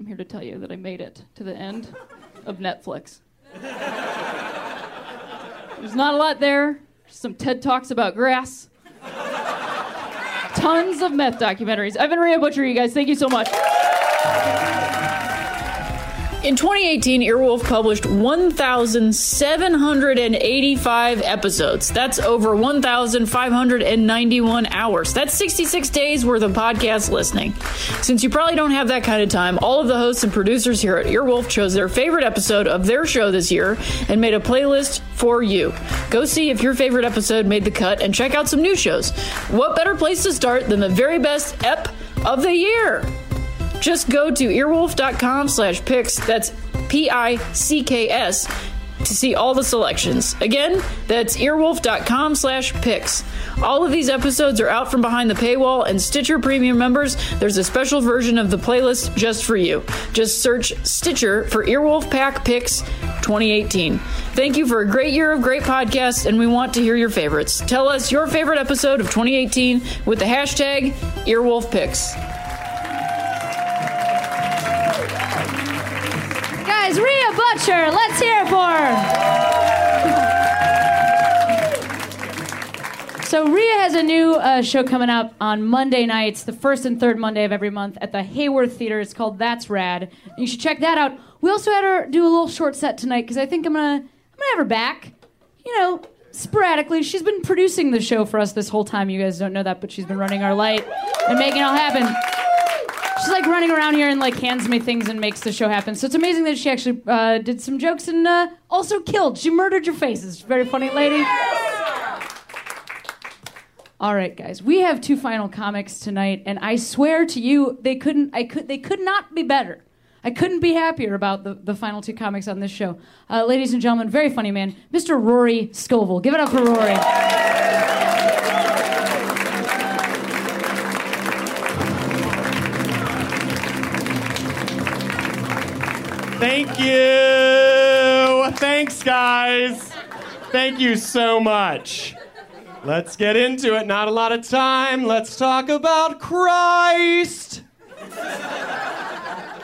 I'm here to tell you that I made it to the end of Netflix. There's not a lot there, just some TED Talks about grass. Tons of meth documentaries. I've been Rhea Butcher, you guys. Thank you so much. In twenty eighteen, Earwolf published one thousand seven hundred eighty-five episodes. That's over one thousand five hundred ninety-one hours. That's sixty-six days worth of podcast listening. Since you probably don't have that kind of time, all of the hosts and producers here at Earwolf chose their favorite episode of their show this year and made a playlist for you. Go see if your favorite episode made the cut and check out some new shows. What better place to start than the very best ep of the year? Just go to earwolf.com slash picks, that's P I C K S, to see all the selections. Again, that's earwolf.com slash picks. All of these episodes are out from behind the paywall, and Stitcher Premium members, there's a special version of the playlist just for you. Just search Stitcher for Earwolf Pack Picks twenty eighteen. Thank you for a great year of great podcasts, and we want to hear your favorites. Tell us your favorite episode of twenty eighteen with the hashtag EarwolfPicks. Guys, Rhea Butcher, let's hear it for her. So Rhea has a new uh, show coming up on Monday nights, the first and third Monday of every month at the Hayworth Theater. It's called That's Rad. And you should check that out. We also had her do a little short set tonight because I think I'm gonna, I'm gonna have her back. You know, sporadically. She's been producing the show for us this whole time. You guys don't know that, but she's been running our light and making it all happen. She's like running around here and like hands me things and makes the show happen. So it's amazing that she actually uh, did some jokes and uh, also killed. She murdered your faces. Very funny lady. Yes! All right, guys, we have two final comics tonight, and I swear to you, they couldn't. I could. They could not be better. I couldn't be happier about the, the final two comics on this show, uh, ladies and gentlemen. Very funny man, Mister Rory Scovel. Give it up for Rory. Thank you. Thanks, guys. Thank you so much. Let's get into it. Not a lot of time. Let's talk about Christ. I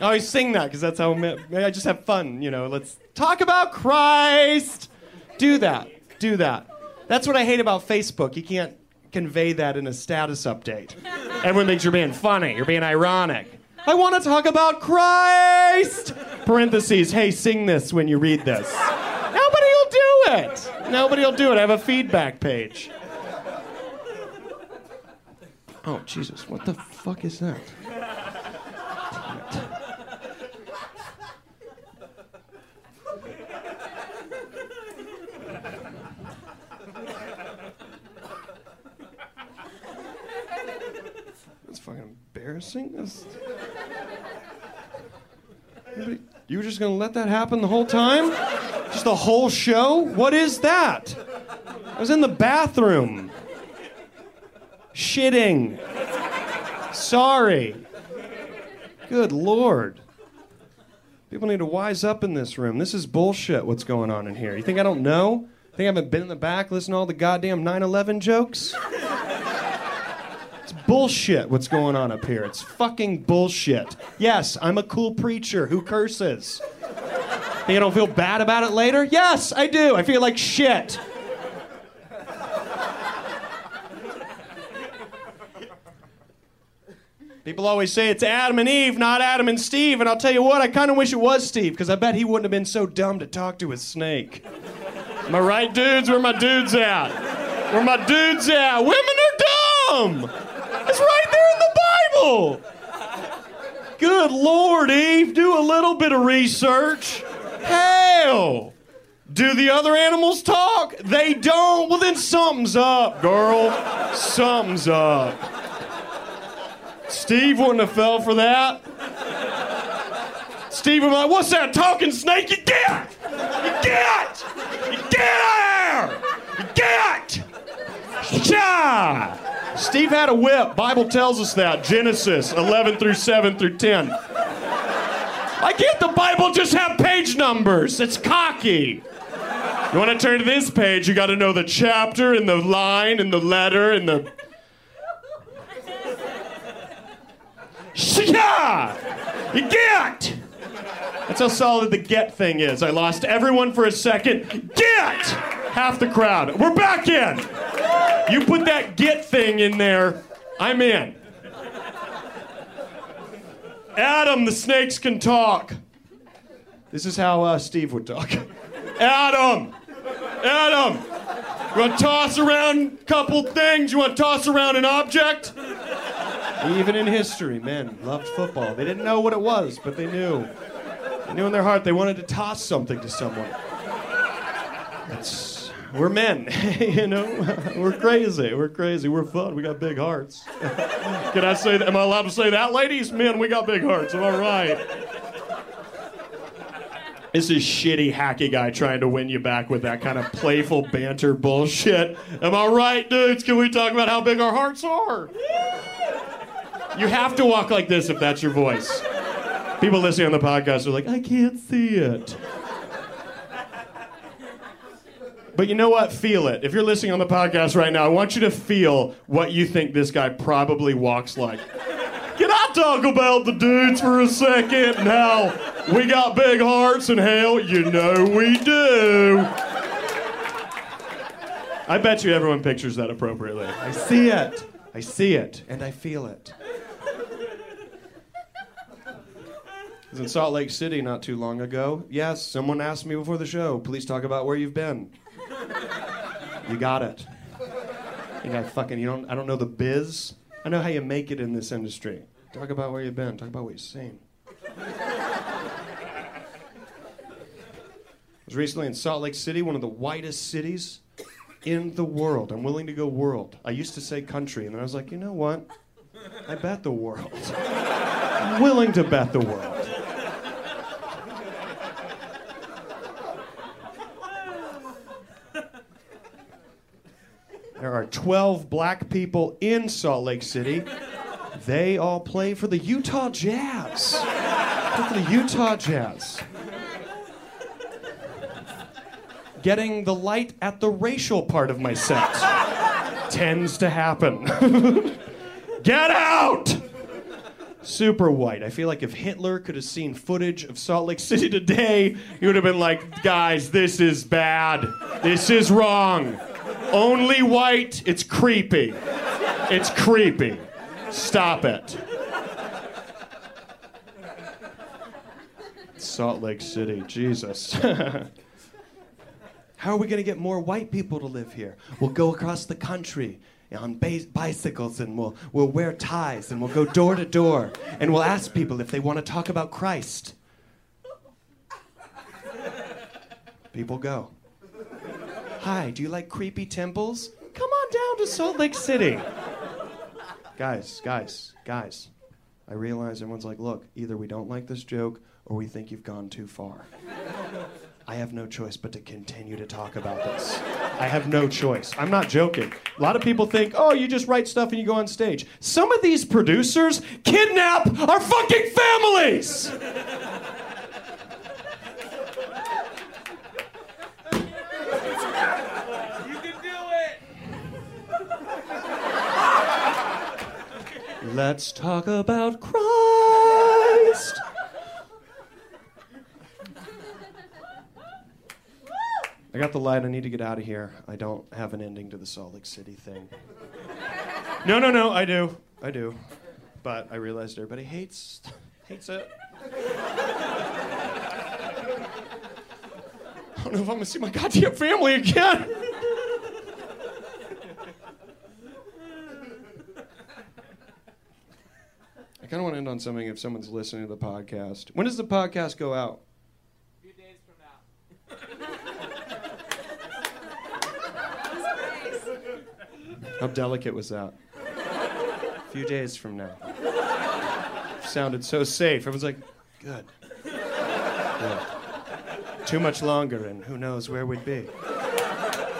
always sing that because that's how I just have fun, you know. Let's talk about Christ. Do that. Do that. That's what I hate about Facebook. You can't convey that in a status update. Everyone thinks you're being funny. You're being ironic. I want to talk about Christ. Parentheses. Hey, sing this when you read this. Nobody will do it. Nobody will do it. I have a feedback page. Oh, Jesus. What the fuck is that? Fucking embarrassing. This. You were just gonna let that happen the whole time? Just the whole show? What is that? I was in the bathroom. Shitting. Sorry. Good Lord. People need to wise up in this room. This is bullshit what's going on in here. You think I don't know? Think I haven't been in the back listening to all the goddamn nine eleven jokes? It's bullshit what's going on up here. It's fucking bullshit. Yes, I'm a cool preacher who curses. Think I don't feel bad about it later? Yes, I do. I feel like shit. People always say it's Adam and Eve, not Adam and Steve. And I'll tell you what, I kind of wish it was Steve, because I bet he wouldn't have been so dumb to talk to his snake. Am I right, dudes? Where my dudes at? Where my dudes at? Women are dumb! It's right there in the Bible. Good Lord, Eve, do a little bit of research. Hell, do the other animals talk? They don't. Well, then something's up, girl. Something's up. Steve wouldn't have fell for that. Steve would be like, what's that talking snake? You get it! You get it! You get out of there! You get it! Yeah! Steve had a whip. Bible tells us that. Genesis eleven through seven through ten. I get the Bible just have page numbers. It's cocky. You want to turn to this page, you got to know the chapter and the line and the letter and the... Yeah! You get it! That's how solid the get thing is. I lost everyone for a second. Get! Half the crowd. We're back in! You put that get thing in there, I'm in. Adam, the snakes can talk. This is how uh, Steve would talk. Adam! Adam! You want to toss around a couple things? You want to toss around an object? Even in history, men loved football. They didn't know what it was, but they knew. They knew in their heart they wanted to toss something to someone. That's, we're men, you know? We're crazy, we're crazy, we're fun, we got big hearts. Can I say that? Am I allowed to say that, ladies? Men, we got big hearts, am I right? This is shitty, hacky guy trying to win you back with that kind of playful banter bullshit. Am I right, dudes? Can we talk about how big our hearts are? You have to walk like this if that's your voice. People listening on the podcast are like, I can't see it. But you know what? Feel it. If you're listening on the podcast right now, I want you to feel what you think this guy probably walks like. Can I talk about the dudes for a second and how we got big hearts and hell, you know we do. I bet you everyone pictures that appropriately. I see it. I see it. And I feel it. I was in Salt Lake City not too long ago. Yes, someone asked me before the show, please talk about where you've been. You got it. I think I fucking, you don't, I don't know the biz. I know how you make it in this industry. Talk about where you've been. Talk about what you've seen. I was recently in Salt Lake City, one of the whitest cities in the world. I'm willing to go world. I used to say country, and then I was like, you know what? I bet the world. I'm willing to bet the world. There are twelve black people in Salt Lake City. They all play for the Utah Jazz. to the Utah Jazz. Getting the light at the racial part of my set tends to happen. Get out! Super white. I feel like if Hitler could have seen footage of Salt Lake City today, he would have been like, guys, this is bad. This is wrong. Only white. It's creepy. It's creepy. Stop it. Salt Lake City. Jesus. How are we going to get more white people to live here? We'll go across the country on ba- bicycles and we'll, we'll wear ties and we'll go door to door and we'll ask people if they want to talk about Christ. People go. Hi, do you like creepy temples? Come on down to Salt Lake City. Guys, guys, guys. I realize everyone's like, look, either we don't like this joke or we think you've gone too far. I have no choice but to continue to talk about this. I have no choice. I'm not joking. A lot of people think, oh, you just write stuff and you go on stage. Some of these producers kidnap our fucking families! You can do it! Let's talk about Christ! I got the light. I need to get out of here. I don't have an ending to the Salt Lake City thing. No, no, no. I do. I do. But I realized everybody hates hates it. I don't know if I'm going to see my goddamn family again. I kind of want to end on something if someone's listening to the podcast. When does the podcast go out? How delicate was that? A few days from now. Sounded so safe. Everyone's like, good. good. Too much longer, and who knows where we'd be.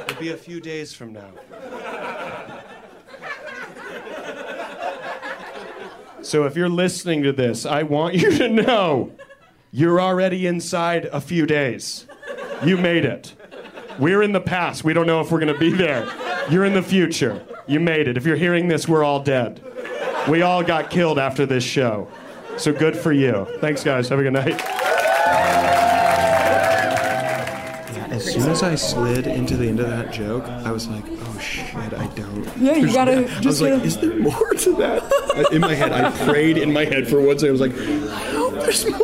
It'd be a few days from now. So if you're listening to this, I want you to know you're already inside a few days. You made it. We're in the past. We don't know if we're going to be there. You're in the future. You made it. If you're hearing this, we're all dead. We all got killed after this show. So good for you. Thanks, guys. Have a good night. Yeah, as soon as I slid into the end of that joke, I was like, oh, shit, I don't. Yeah, you gotta... Just I was like, is there more to that? In my head, I prayed in my head for once. I was like, I hope there's more.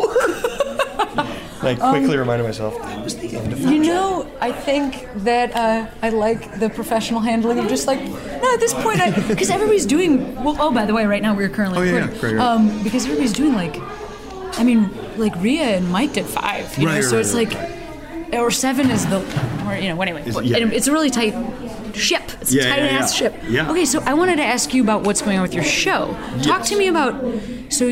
I quickly um, reminded myself, that was the end of that. You know, I think that uh, I like the professional handling of just like, no, at this point, because everybody's doing, well, oh, by the way, right now we're currently oh, recording. Yeah, right, right. Um, because everybody's doing like, I mean, like Rhea and Mike did five, you right, know, right, so right, it's right, like, right. Or seven is the, or, you know, anyway, is, yeah. It's a really tight ship. It's yeah, a tight-ass yeah, yeah. ship. Yeah. Okay, so I wanted to ask you about what's going on with your show. Yes. Talk to me about, so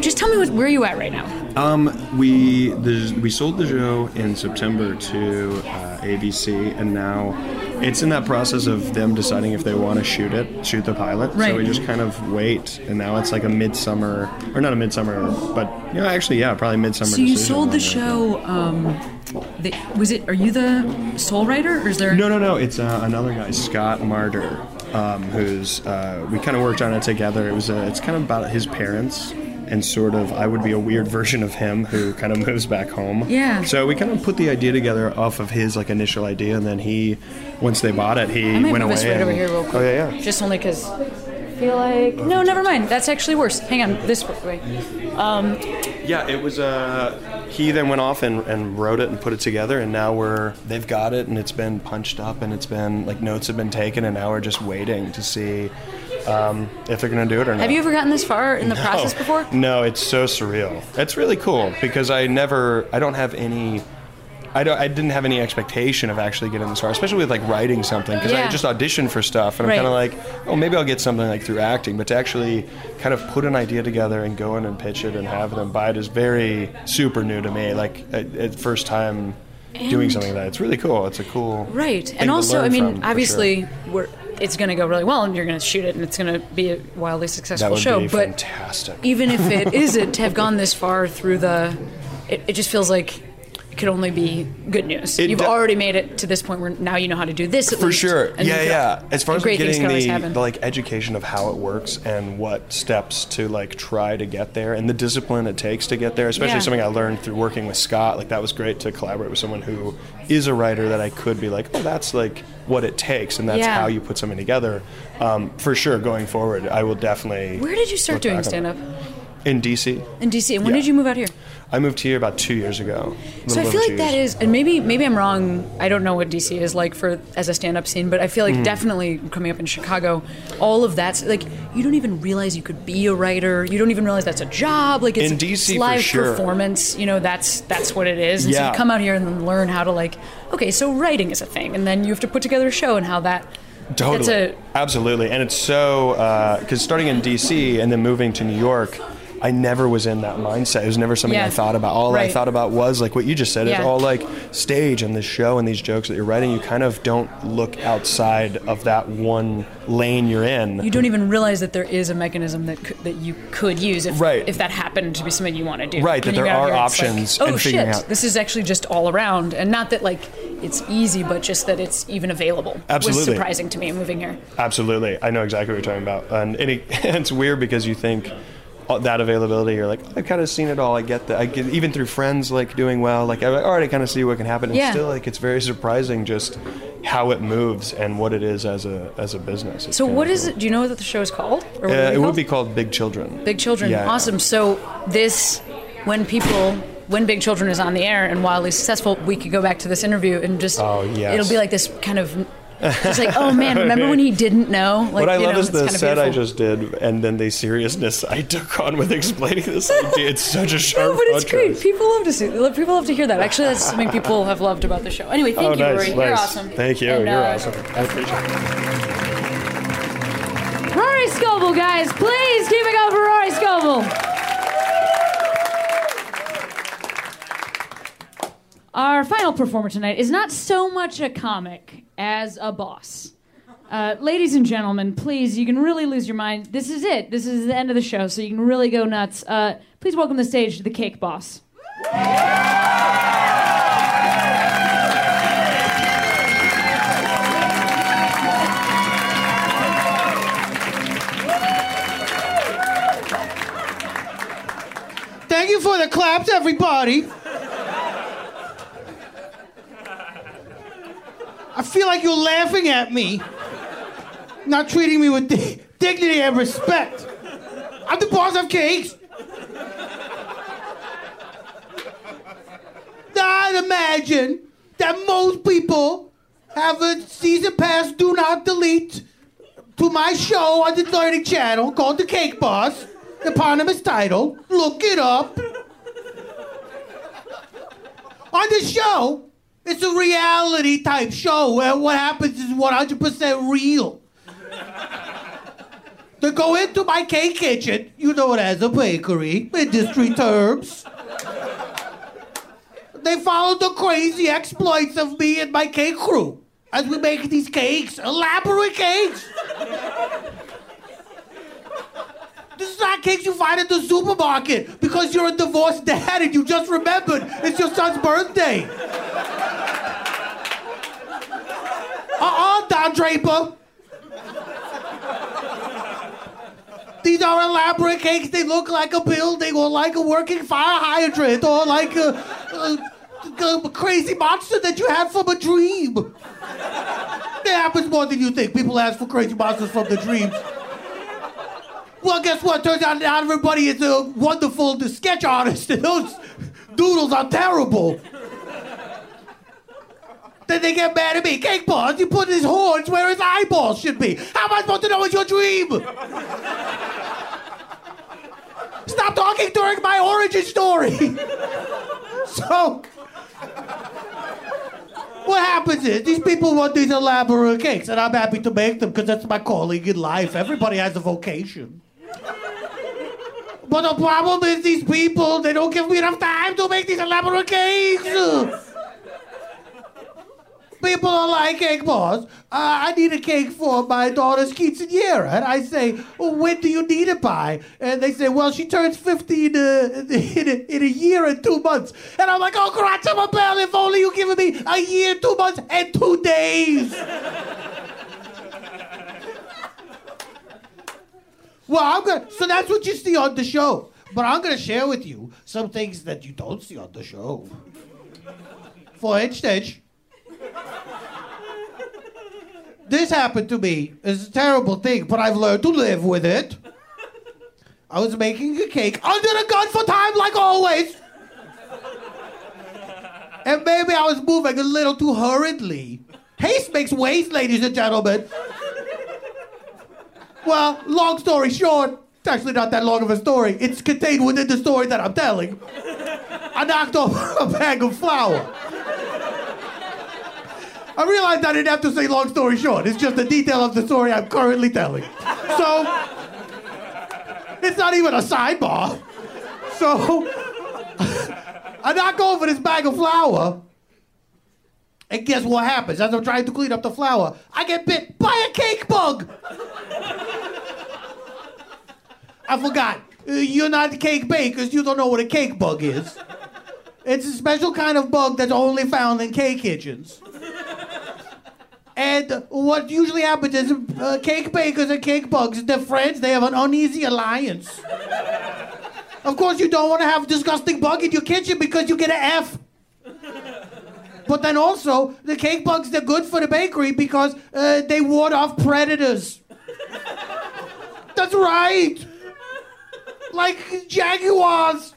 just tell me what, where you at right now. Um, we the, we sold the show in September to uh, A B C, and now it's in that process of them deciding if they want to shoot it, shoot the pilot. Right. So we just kind of wait, and now it's like a midsummer, or not a midsummer, but you know, actually, yeah, probably midsummer. So you sold the show. Um, the, was it? Are you the sole writer, or is there? No, no, no. It's uh, another guy, Scott Martyr, um, who's uh, we kind of worked on it together. It was uh, it's kind of about his parents. And sort of, I would be a weird version of him who kind of moves back home. Yeah. So we kind of put the idea together off of his like initial idea, and then he, once they bought it, he I might went move away. This right over here real quick. Oh yeah, yeah. Just only because I feel like no, never mind. That's actually worse. Hang on, this way. Um, yeah, it was. Uh, he then went off and, and wrote it and put it together, and now we're they've got it, and it's been punched up, and it's been like notes have been taken, and now we're just waiting to see. Um, if they're going to do it or not. Have you ever gotten this far in the no. process before? No, it's so surreal. It's really cool because I never, I don't have any, I, don't, I didn't have any expectation of actually getting this far, especially with like writing something because yeah. I just auditioned for stuff and right. I'm kind of like, oh, maybe I'll get something like through acting, but to actually kind of put an idea together and go in and pitch it and have them buy it is very super new to me. Like at, at first time and doing something like that. It's really cool. It's a cool Right. And also, I mean, from, obviously sure. we're it's going to go really well, and you're going to shoot it, and it's going to be a wildly successful that would show. Be but fantastic. Even if it isn't, to have gone this far through the, it, it just feels like it could only be good news. It You've d- already made it to this point where now you know how to do this at for least, sure. And yeah, yeah. As far as getting the, the like education of how it works and what steps to like try to get there and the discipline it takes to get there, especially yeah. something I learned through working with Scott. Like that was great to collaborate with someone who is a writer that I could be like, oh, that's like what it takes, and that's yeah. how you put something together. Um, for sure, going forward, I will definitely. Where did you start doing stand-up? In D C. In D C. And when yeah. did you move out here? I moved here about two years ago. So I feel like years. that is, and maybe maybe I'm wrong. I don't know what D C is like for as a stand-up scene, but I feel like mm-hmm. definitely coming up in Chicago, all of that's like you don't even realize you could be a writer. You don't even realize that's a job. Like it's in D C, live for sure. performance. You know, that's that's what it is. And yeah. so you come out here and learn how to like, okay, so writing is a thing, and then you have to put together a show and how that. Totally, that's a, absolutely, and it's so because uh, starting in D C and then moving to New York. I never was in that mindset. It was never something yeah. I thought about. All right. I thought about was like what you just said. Yeah. It's all like stage and this show and these jokes that you're writing. You kind of don't look outside of that one lane you're in. You don't even realize that there is a mechanism that could, that you could use if, right. if that happened to be something you want to do. Right, that there are options. Like, oh, and shit, out. This is actually just all around. And not that like it's easy, but just that it's even available. Absolutely. Was surprising to me moving here. Absolutely. I know exactly what you're talking about. And, and it, it's weird because you think... that availability, you're like, I've kind of seen it all. I get that. I get, even through friends, like doing well, like I already kind of see what can happen. And yeah. still, like it's very surprising just how it moves and what it is as a as a business. It's so, what is cool. it? Do you know what the show is called? Or what uh, it called? Would be called Big Children. Big Children, yeah. Awesome. So this, when people. When Big Children is on the air and wildly successful, we could go back to this interview and just oh, yes. it'll be like this kind of. It's like, oh man, remember when he didn't know? Like, what I you love know, is the set I just did, and then the seriousness I took on with explaining this idea. It's such a sharp no, but it's contrast. Great. People love to see. People love to hear that. Actually, that's something people have loved about the show. Anyway, thank oh, you, nice, Rory. Nice. You're awesome. Thank you. And, uh, You're awesome. I appreciate it. Rory Scovel, guys, please keep it going for Rory Scovel. Our final performer tonight is not so much a comic as a boss. Uh, ladies and gentlemen, please, you can really lose your mind. This is it. This is the end of the show, so you can really go nuts. Uh, please welcome to the stage The Cake Boss. Thank you for the claps, everybody. I feel like you're laughing at me, not treating me with di- dignity and respect. I'm the boss of cakes. Now I'd imagine that most people have a season pass, do not delete, to my show on the learning channel called The Cake Boss, the eponymous title. Look it up. On the show, it's a reality-type show where what happens is one hundred percent real. They go into my cake kitchen, you know it as a bakery, industry terms. They follow the crazy exploits of me and my cake crew as we make these cakes, elaborate cakes. This is not cakes you find at the supermarket because you're a divorced dad and you just remembered it's your son's birthday. Uh-uh, Don Draper. These are elaborate cakes. They look like a building or like a working fire hydrant or like a, a, a crazy monster that you had from a dream. It happens more than you think. People ask for crazy monsters from the dreams. Well, guess what? Turns out not everybody is a wonderful sketch artist. Those doodles are terrible. Then they get mad at me. Cake Boss, you put his horns where his eyeballs should be. How am I supposed to know it's your dream? Stop talking during my origin story. So, what happens is these people want these elaborate cakes, and I'm happy to make them because that's my calling in life. Everybody has a vocation. But the problem is these people, they don't give me enough time to make these elaborate cakes. Be people are like, Cake Boss, uh, I need a cake for my daughter's quinceañera. And I say, well, when do you need it by? And they say, well, she turns fifty in a, in a, in a year and two months. And I'm like, oh, grazie, belle, if only you give me a year, two months, and two days. Well, I'm gonna, so that's what you see on the show. But I'm going to share with you some things that you don't see on the show. For instance, this happened to me. It's a terrible thing, but I've learned to live with it. I was making a cake under the gun for time, like always. And maybe I was moving a little too hurriedly. Haste makes waste, ladies and gentlemen. Well, long story short, it's actually not that long of a story. It's contained within the story that I'm telling. I knocked off a bag of flour. I realized I didn't have to say long story short. It's just the detail of the story I'm currently telling. So, it's not even a sidebar. So, I knock over this bag of flour, and guess what happens? As I'm trying to clean up the flour, I get bit by a cake bug. I forgot. Uh, you're not cake bakers. You don't know what a cake bug is. It's a special kind of bug that's only found in cake kitchens. And what usually happens is uh, cake bakers and cake bugs, they're friends. They have an uneasy alliance. Of course, you don't want to have a disgusting bug in your kitchen because you get an F. But then also, the cake bugs, they're good for the bakery because uh, they ward off predators. That's right. Like jaguars.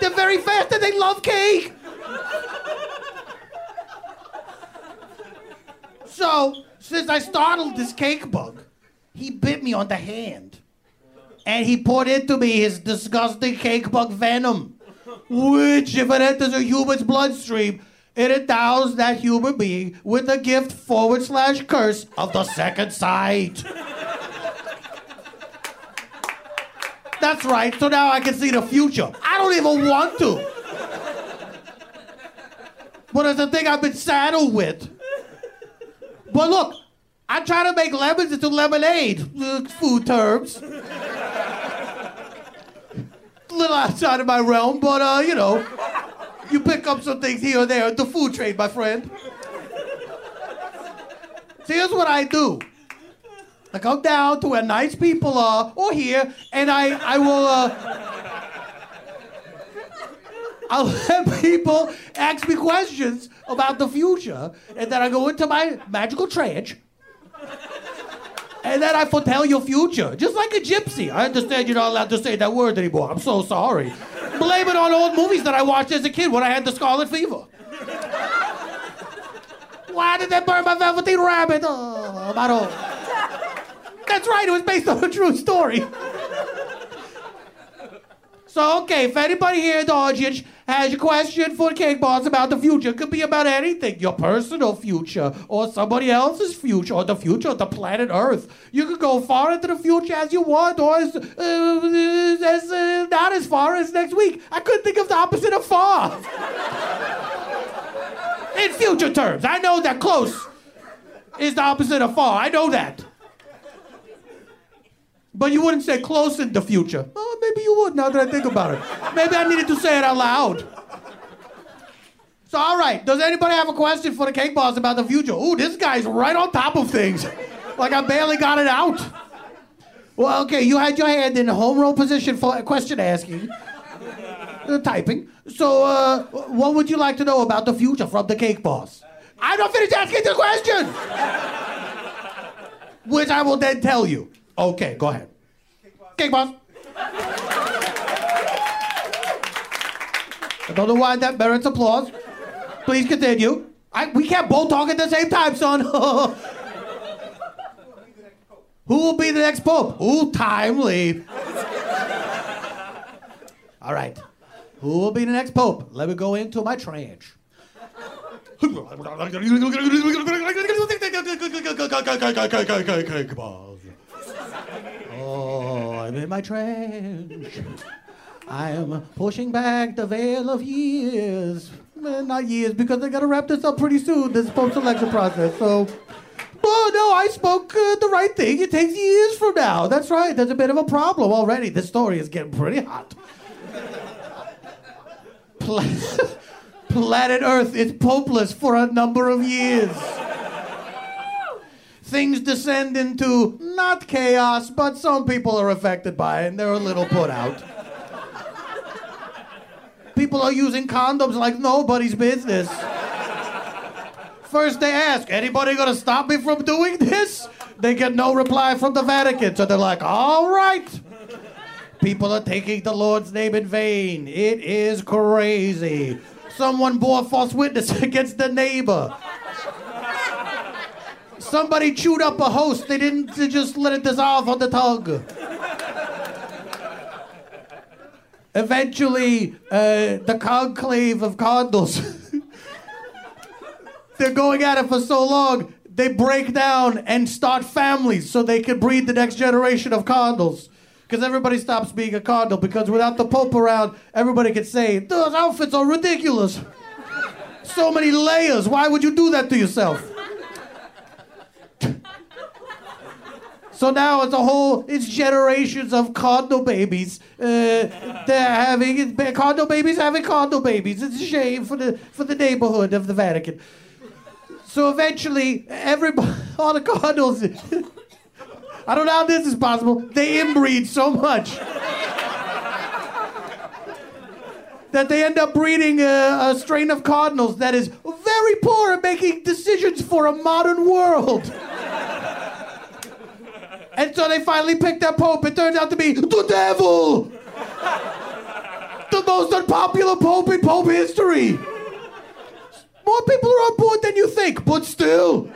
They're very fast and they love cake. So, since I startled this cake bug, he bit me on the hand. And he poured into me his disgusting cake bug venom, which, if it enters a human's bloodstream, it endows that human being with a gift forward slash curse of the second sight. That's right, so now I can see the future. I don't even want to. But it's a thing I've been saddled with. But look, I try to make lemons into lemonade, uh, food terms. A little outside of my realm, but, uh, you know, you pick up some things here or there. The food trade, my friend. So here's what I do. I come down to where nice people are, or here, and I, I will, uh... I'll let people ask me questions about the future, and then I go into my magical trance, and then I foretell your future, just like a gypsy. I understand you're not allowed to say that word anymore. I'm so sorry. Blame it on old movies that I watched as a kid when I had the scarlet fever. Why did they burn my Velveteen Rabbit? Oh, I don't. That's right. It was based on a true story. So, okay, if anybody here in the audience has a question for Cake Boss about the future, it could be about anything, your personal future, or somebody else's future, or the future of the planet Earth. You could go far into the future as you want, or as, uh, as uh, not as far as next week. I couldn't think of the opposite of far. In future terms, I know that close is the opposite of far. I know that. But you wouldn't say close in the future. Oh, maybe you would, now that I think about it. Maybe I needed to say it out loud. So, all right, does anybody have a question for the Cake Boss about the future? Ooh, this guy's right on top of things. Like I barely got it out. Well, okay, you had your hand in a home row position for question asking. Uh, typing. So, uh, what would you like to know about the future from the Cake Boss? I'm not finished asking the question! Which I will then tell you. Okay, go ahead. Cake Boss. I don't know why that merits applause. Please continue. I, we can't both talk at the same time, son. Who will be the next pope? Ooh, timely. All right. Who will be the next pope? Let me go into my trance. Cake Boss. I'm in my trench. I am pushing back the veil of years. not years, because I got to wrap this up pretty soon, this post-election process. So, oh, no, I spoke uh, the right thing. It takes years from now. That's right. That's a bit of a problem already. This story is getting pretty hot. Pla- Planet Earth is popeless for a number of years. Things descend into not chaos, but some people are affected by it, and they're a little put out. People are using condoms like nobody's business. First they ask, anybody gonna stop me from doing this? They get no reply from the Vatican, so they're like, all right. People are taking the Lord's name in vain. It is crazy. Someone bore false witness against the neighbor. Somebody chewed up a host. They didn't they just let it dissolve on the tongue. Eventually, uh, the conclave of cardinals, they're going at it for so long, they break down and start families so they can breed the next generation of cardinals. Because everybody stops being a cardinal, because without the Pope around, everybody can say, those outfits are ridiculous. So many layers. Why would you do that to yourself? So now it's a whole, it's generations of cardinal babies. Uh, they're having, cardinal babies having cardinal babies. It's a shame for the, for the neighborhood of the Vatican. So eventually, everybody, all the cardinals, I don't know how this is possible, they inbreed so much that they end up breeding a, a strain of cardinals that is very poor at making decisions for a modern world. And so they finally picked their pope. It turns out to be the devil! The most unpopular pope in pope history. More people are on board than you think, but still.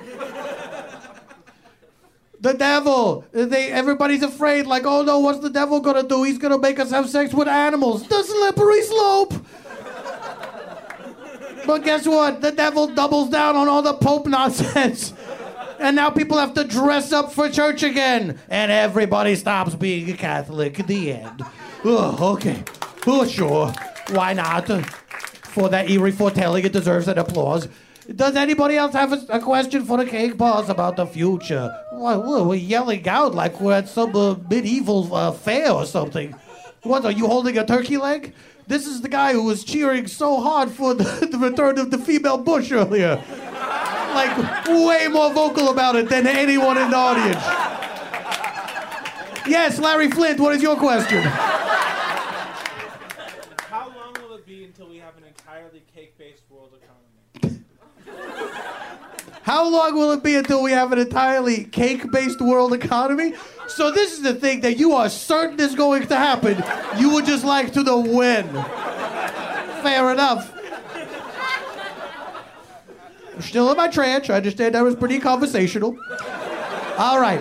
The devil. They, everybody's afraid, like, oh no, what's the devil gonna do? He's gonna make us have sex with animals. The slippery slope! But guess what? The devil doubles down on all the pope nonsense. And now people have to dress up for church again. And everybody stops being a Catholic at the end. Oh, okay. Oh, sure. Why not? For that eerie foretelling, it deserves an applause. Does anybody else have a, a question for the Cake Boss about the future? Well, we're yelling out like we're at some uh, medieval uh, fair or something. What, are you holding a turkey leg? This is the guy who was cheering so hard for the, the return of the female Bush earlier. Like, way more vocal about it than anyone in the audience. Yes, Larry Flint, what is your question? How long will it be until we have an entirely cake-based world economy? How long will it be until we have an entirely cake-based world economy? So this is the thing that you are certain is going to happen. You would just like to know when. Fair enough. Still in my trench. I understand that was pretty conversational. All right.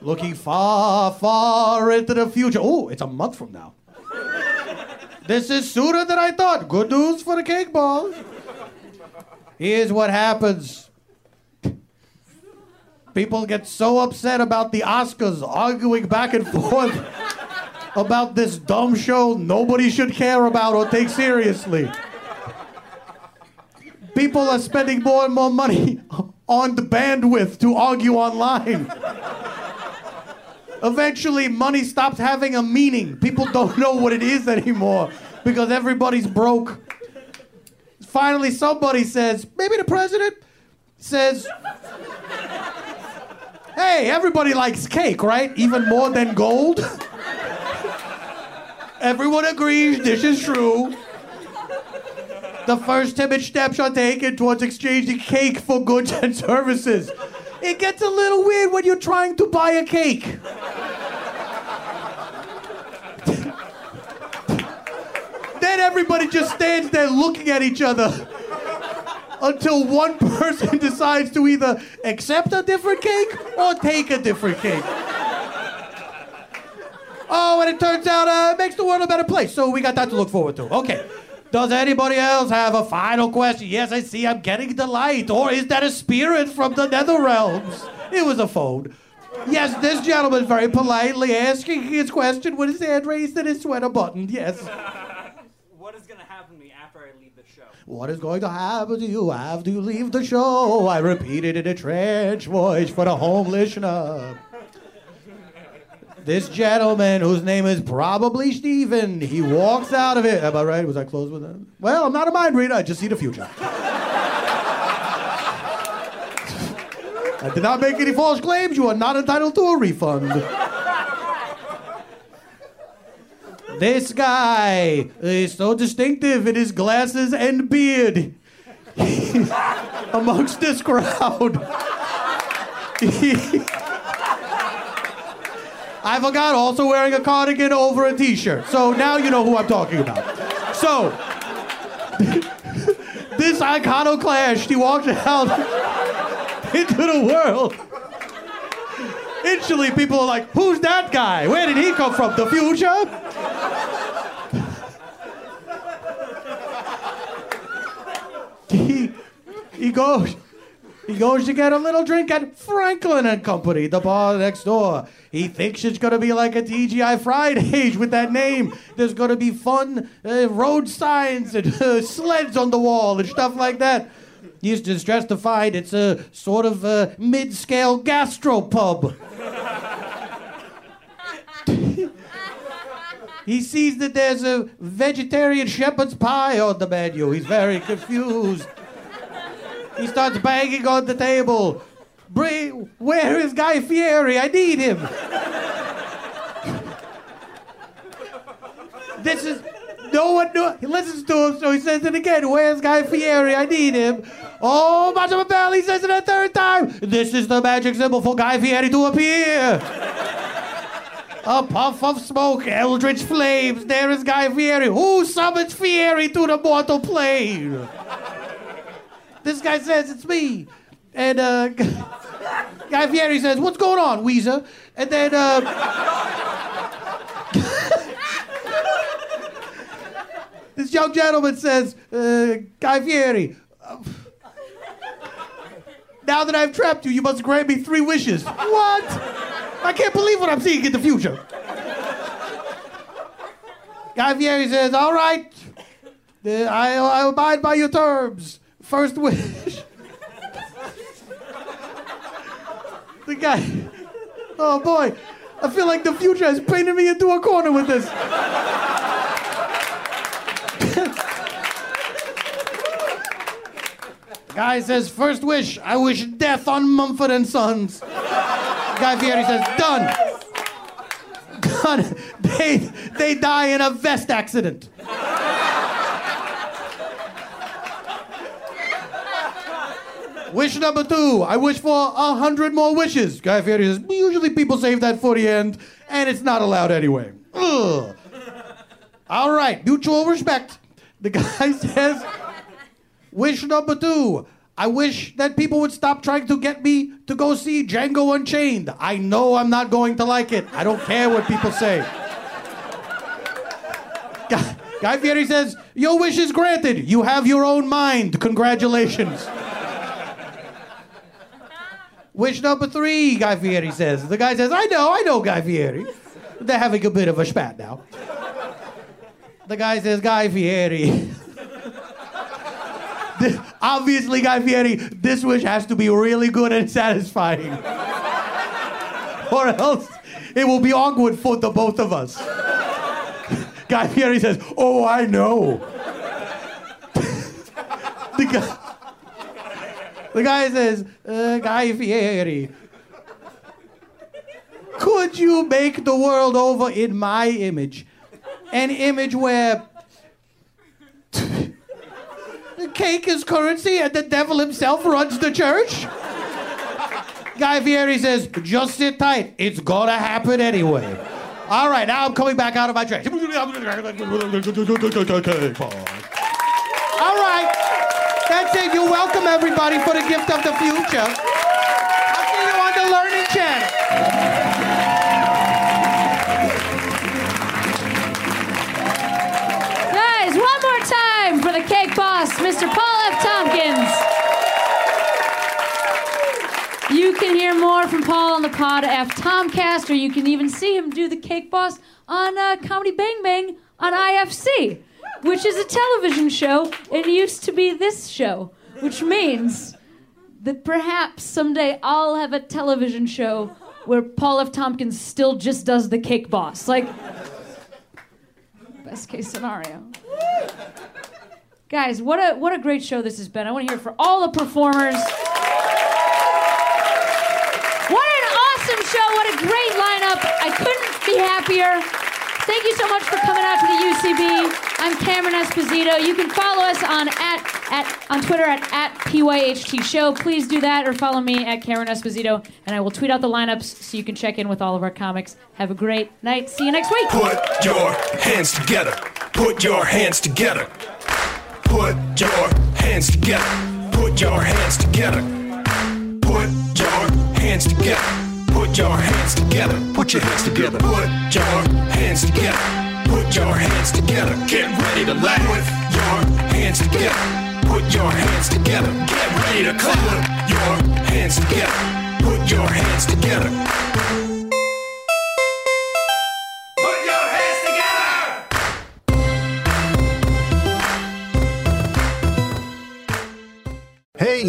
Looking far, far into the future. Oh, it's a month from now. This is sooner than I thought. Good news for the Cake Boss. Here's what happens. People get so upset about the Oscars, arguing back and forth about this dumb show nobody should care about or take seriously. People are spending more and more money on the bandwidth to argue online. Eventually, money stops having a meaning. People don't know what it is anymore because everybody's broke. Finally, somebody says, maybe the president says, hey, everybody likes cake, right? Even more than gold. Everyone agrees this is true. The first timid steps are taken towards exchanging cake for goods and services. It gets a little weird when you're trying to buy a cake. Then everybody just stands there looking at each other until one person decides to either accept a different cake or take a different cake. Oh, and it turns out uh, it makes the world a better place, so we got that to look forward to. Okay. Does anybody else have a final question? Yes, I see I'm getting the light. Or is that a spirit from the nether realms? It was a phone. Yes, this gentleman very politely asking his question with his hand raised and his sweater buttoned. Yes. What is going to happen to me after show. What is going to happen to you after you leave the show? I repeated in a trench voice for the home listener. This gentleman, whose name is probably Stephen, he walks out of it. Am I right? Was I close with him? Well, I'm not a mind reader. I just see the future. I did not make any false claims. You are not entitled to a refund. This guy is so distinctive in his glasses and beard. He's amongst this crowd. I forgot, also wearing a cardigan over a t-shirt. So now you know who I'm talking about. So, this iconoclast, he walked out into the world. Initially, people are like, who's that guy? Where did he come from? The future? he, he, goes, he goes to get a little drink at Franklin and Company, the bar next door. He thinks it's going to be like a T G I Fridays with that name. There's going to be fun uh, road signs and uh, sleds on the wall and stuff like that. He's distressed to find it's a sort of a mid-scale gastropub. He sees that there's a vegetarian shepherd's pie on the menu. He's very confused. He starts banging on the table. Bring, where is Guy Fieri? I need him. This is... No one knew. He listens to him, so he says it again. Where's Guy Fieri? I need him. Oh, Macho Bell, he says it a third time. This is the magic symbol for Guy Fieri to appear. A puff of smoke, eldritch flames. There is Guy Fieri. Who summons Fieri to the mortal plane? This guy says, it's me. And uh, Guy Fieri says, what's going on, Weezer? And then... Uh, This young gentleman says, uh, Guy Fieri, uh, now that I've trapped you, you must grant me three wishes. What? I can't believe what I'm seeing in the future. Guy Fieri says, all right, uh, I, I abide by your terms. First wish. The guy, oh boy, I feel like the future has painted me into a corner with this. Guy says, first wish, I wish death on Mumford and Sons. Guy Fieri says, done. Done. They, they die in a vest accident. Wish number two, I wish for a hundred more wishes. Guy Fieri says, usually people save that for the end, and it's not allowed anyway. Ugh. All right, mutual respect. The guy says, wish number two, I wish that people would stop trying to get me to go see Django Unchained. I know I'm not going to like it. I don't care what people say. Guy, Guy Fieri says, your wish is granted. You have your own mind. Congratulations. Wish number three, Guy Fieri says. The guy says, I know, I know Guy Fieri. They're having a bit of a spat now. The guy says, Guy Fieri. This, obviously, Guy Fieri, this wish has to be really good and satisfying. Or else it will be awkward for the both of us. Guy Fieri says, oh, I know. the, guy, the guy says, uh, Guy Fieri, could you make the world over in my image? An image where... the cake is currency and the devil himself runs the church? Guy Fieri says, just sit tight. It's gonna happen anyway. All right, now I'm coming back out of my dress. All right. That's it. You welcome everybody for the gift of the future. I'll see you on the Learning Channel. The Cake Boss, Mister Paul F. Tompkins. You can hear more from Paul on the Pod F. Tomcast, or you can even see him do the Cake Boss on uh, Comedy Bang Bang on I F C. which is a television show and used to be this show, which means that perhaps someday I'll have a television show where Paul F. Tompkins still just does The Cake Boss. Like, best case scenario. Guys, what a what a great show this has been. I want to hear it for all the performers. What an awesome show. What a great lineup. I couldn't be happier. Thank you so much for coming out to the U C B. I'm Cameron Esposito. You can follow us on at, at on Twitter at, at P Y H T Show. Please do that, or follow me at Cameron Esposito, and I will tweet out the lineups so you can check in with all of our comics. Have a great night. See you next week. Put your hands together. Put your hands together. Put your hands together. Put your hands together. Put your hands together. Put your hands together. Put your hands together. Put your hands together. Put your hands together. Get ready to laugh. Put your hands together. Put your hands together. Get ready to clap. Put your hands together. Put your hands together. Put your hands together. Hey,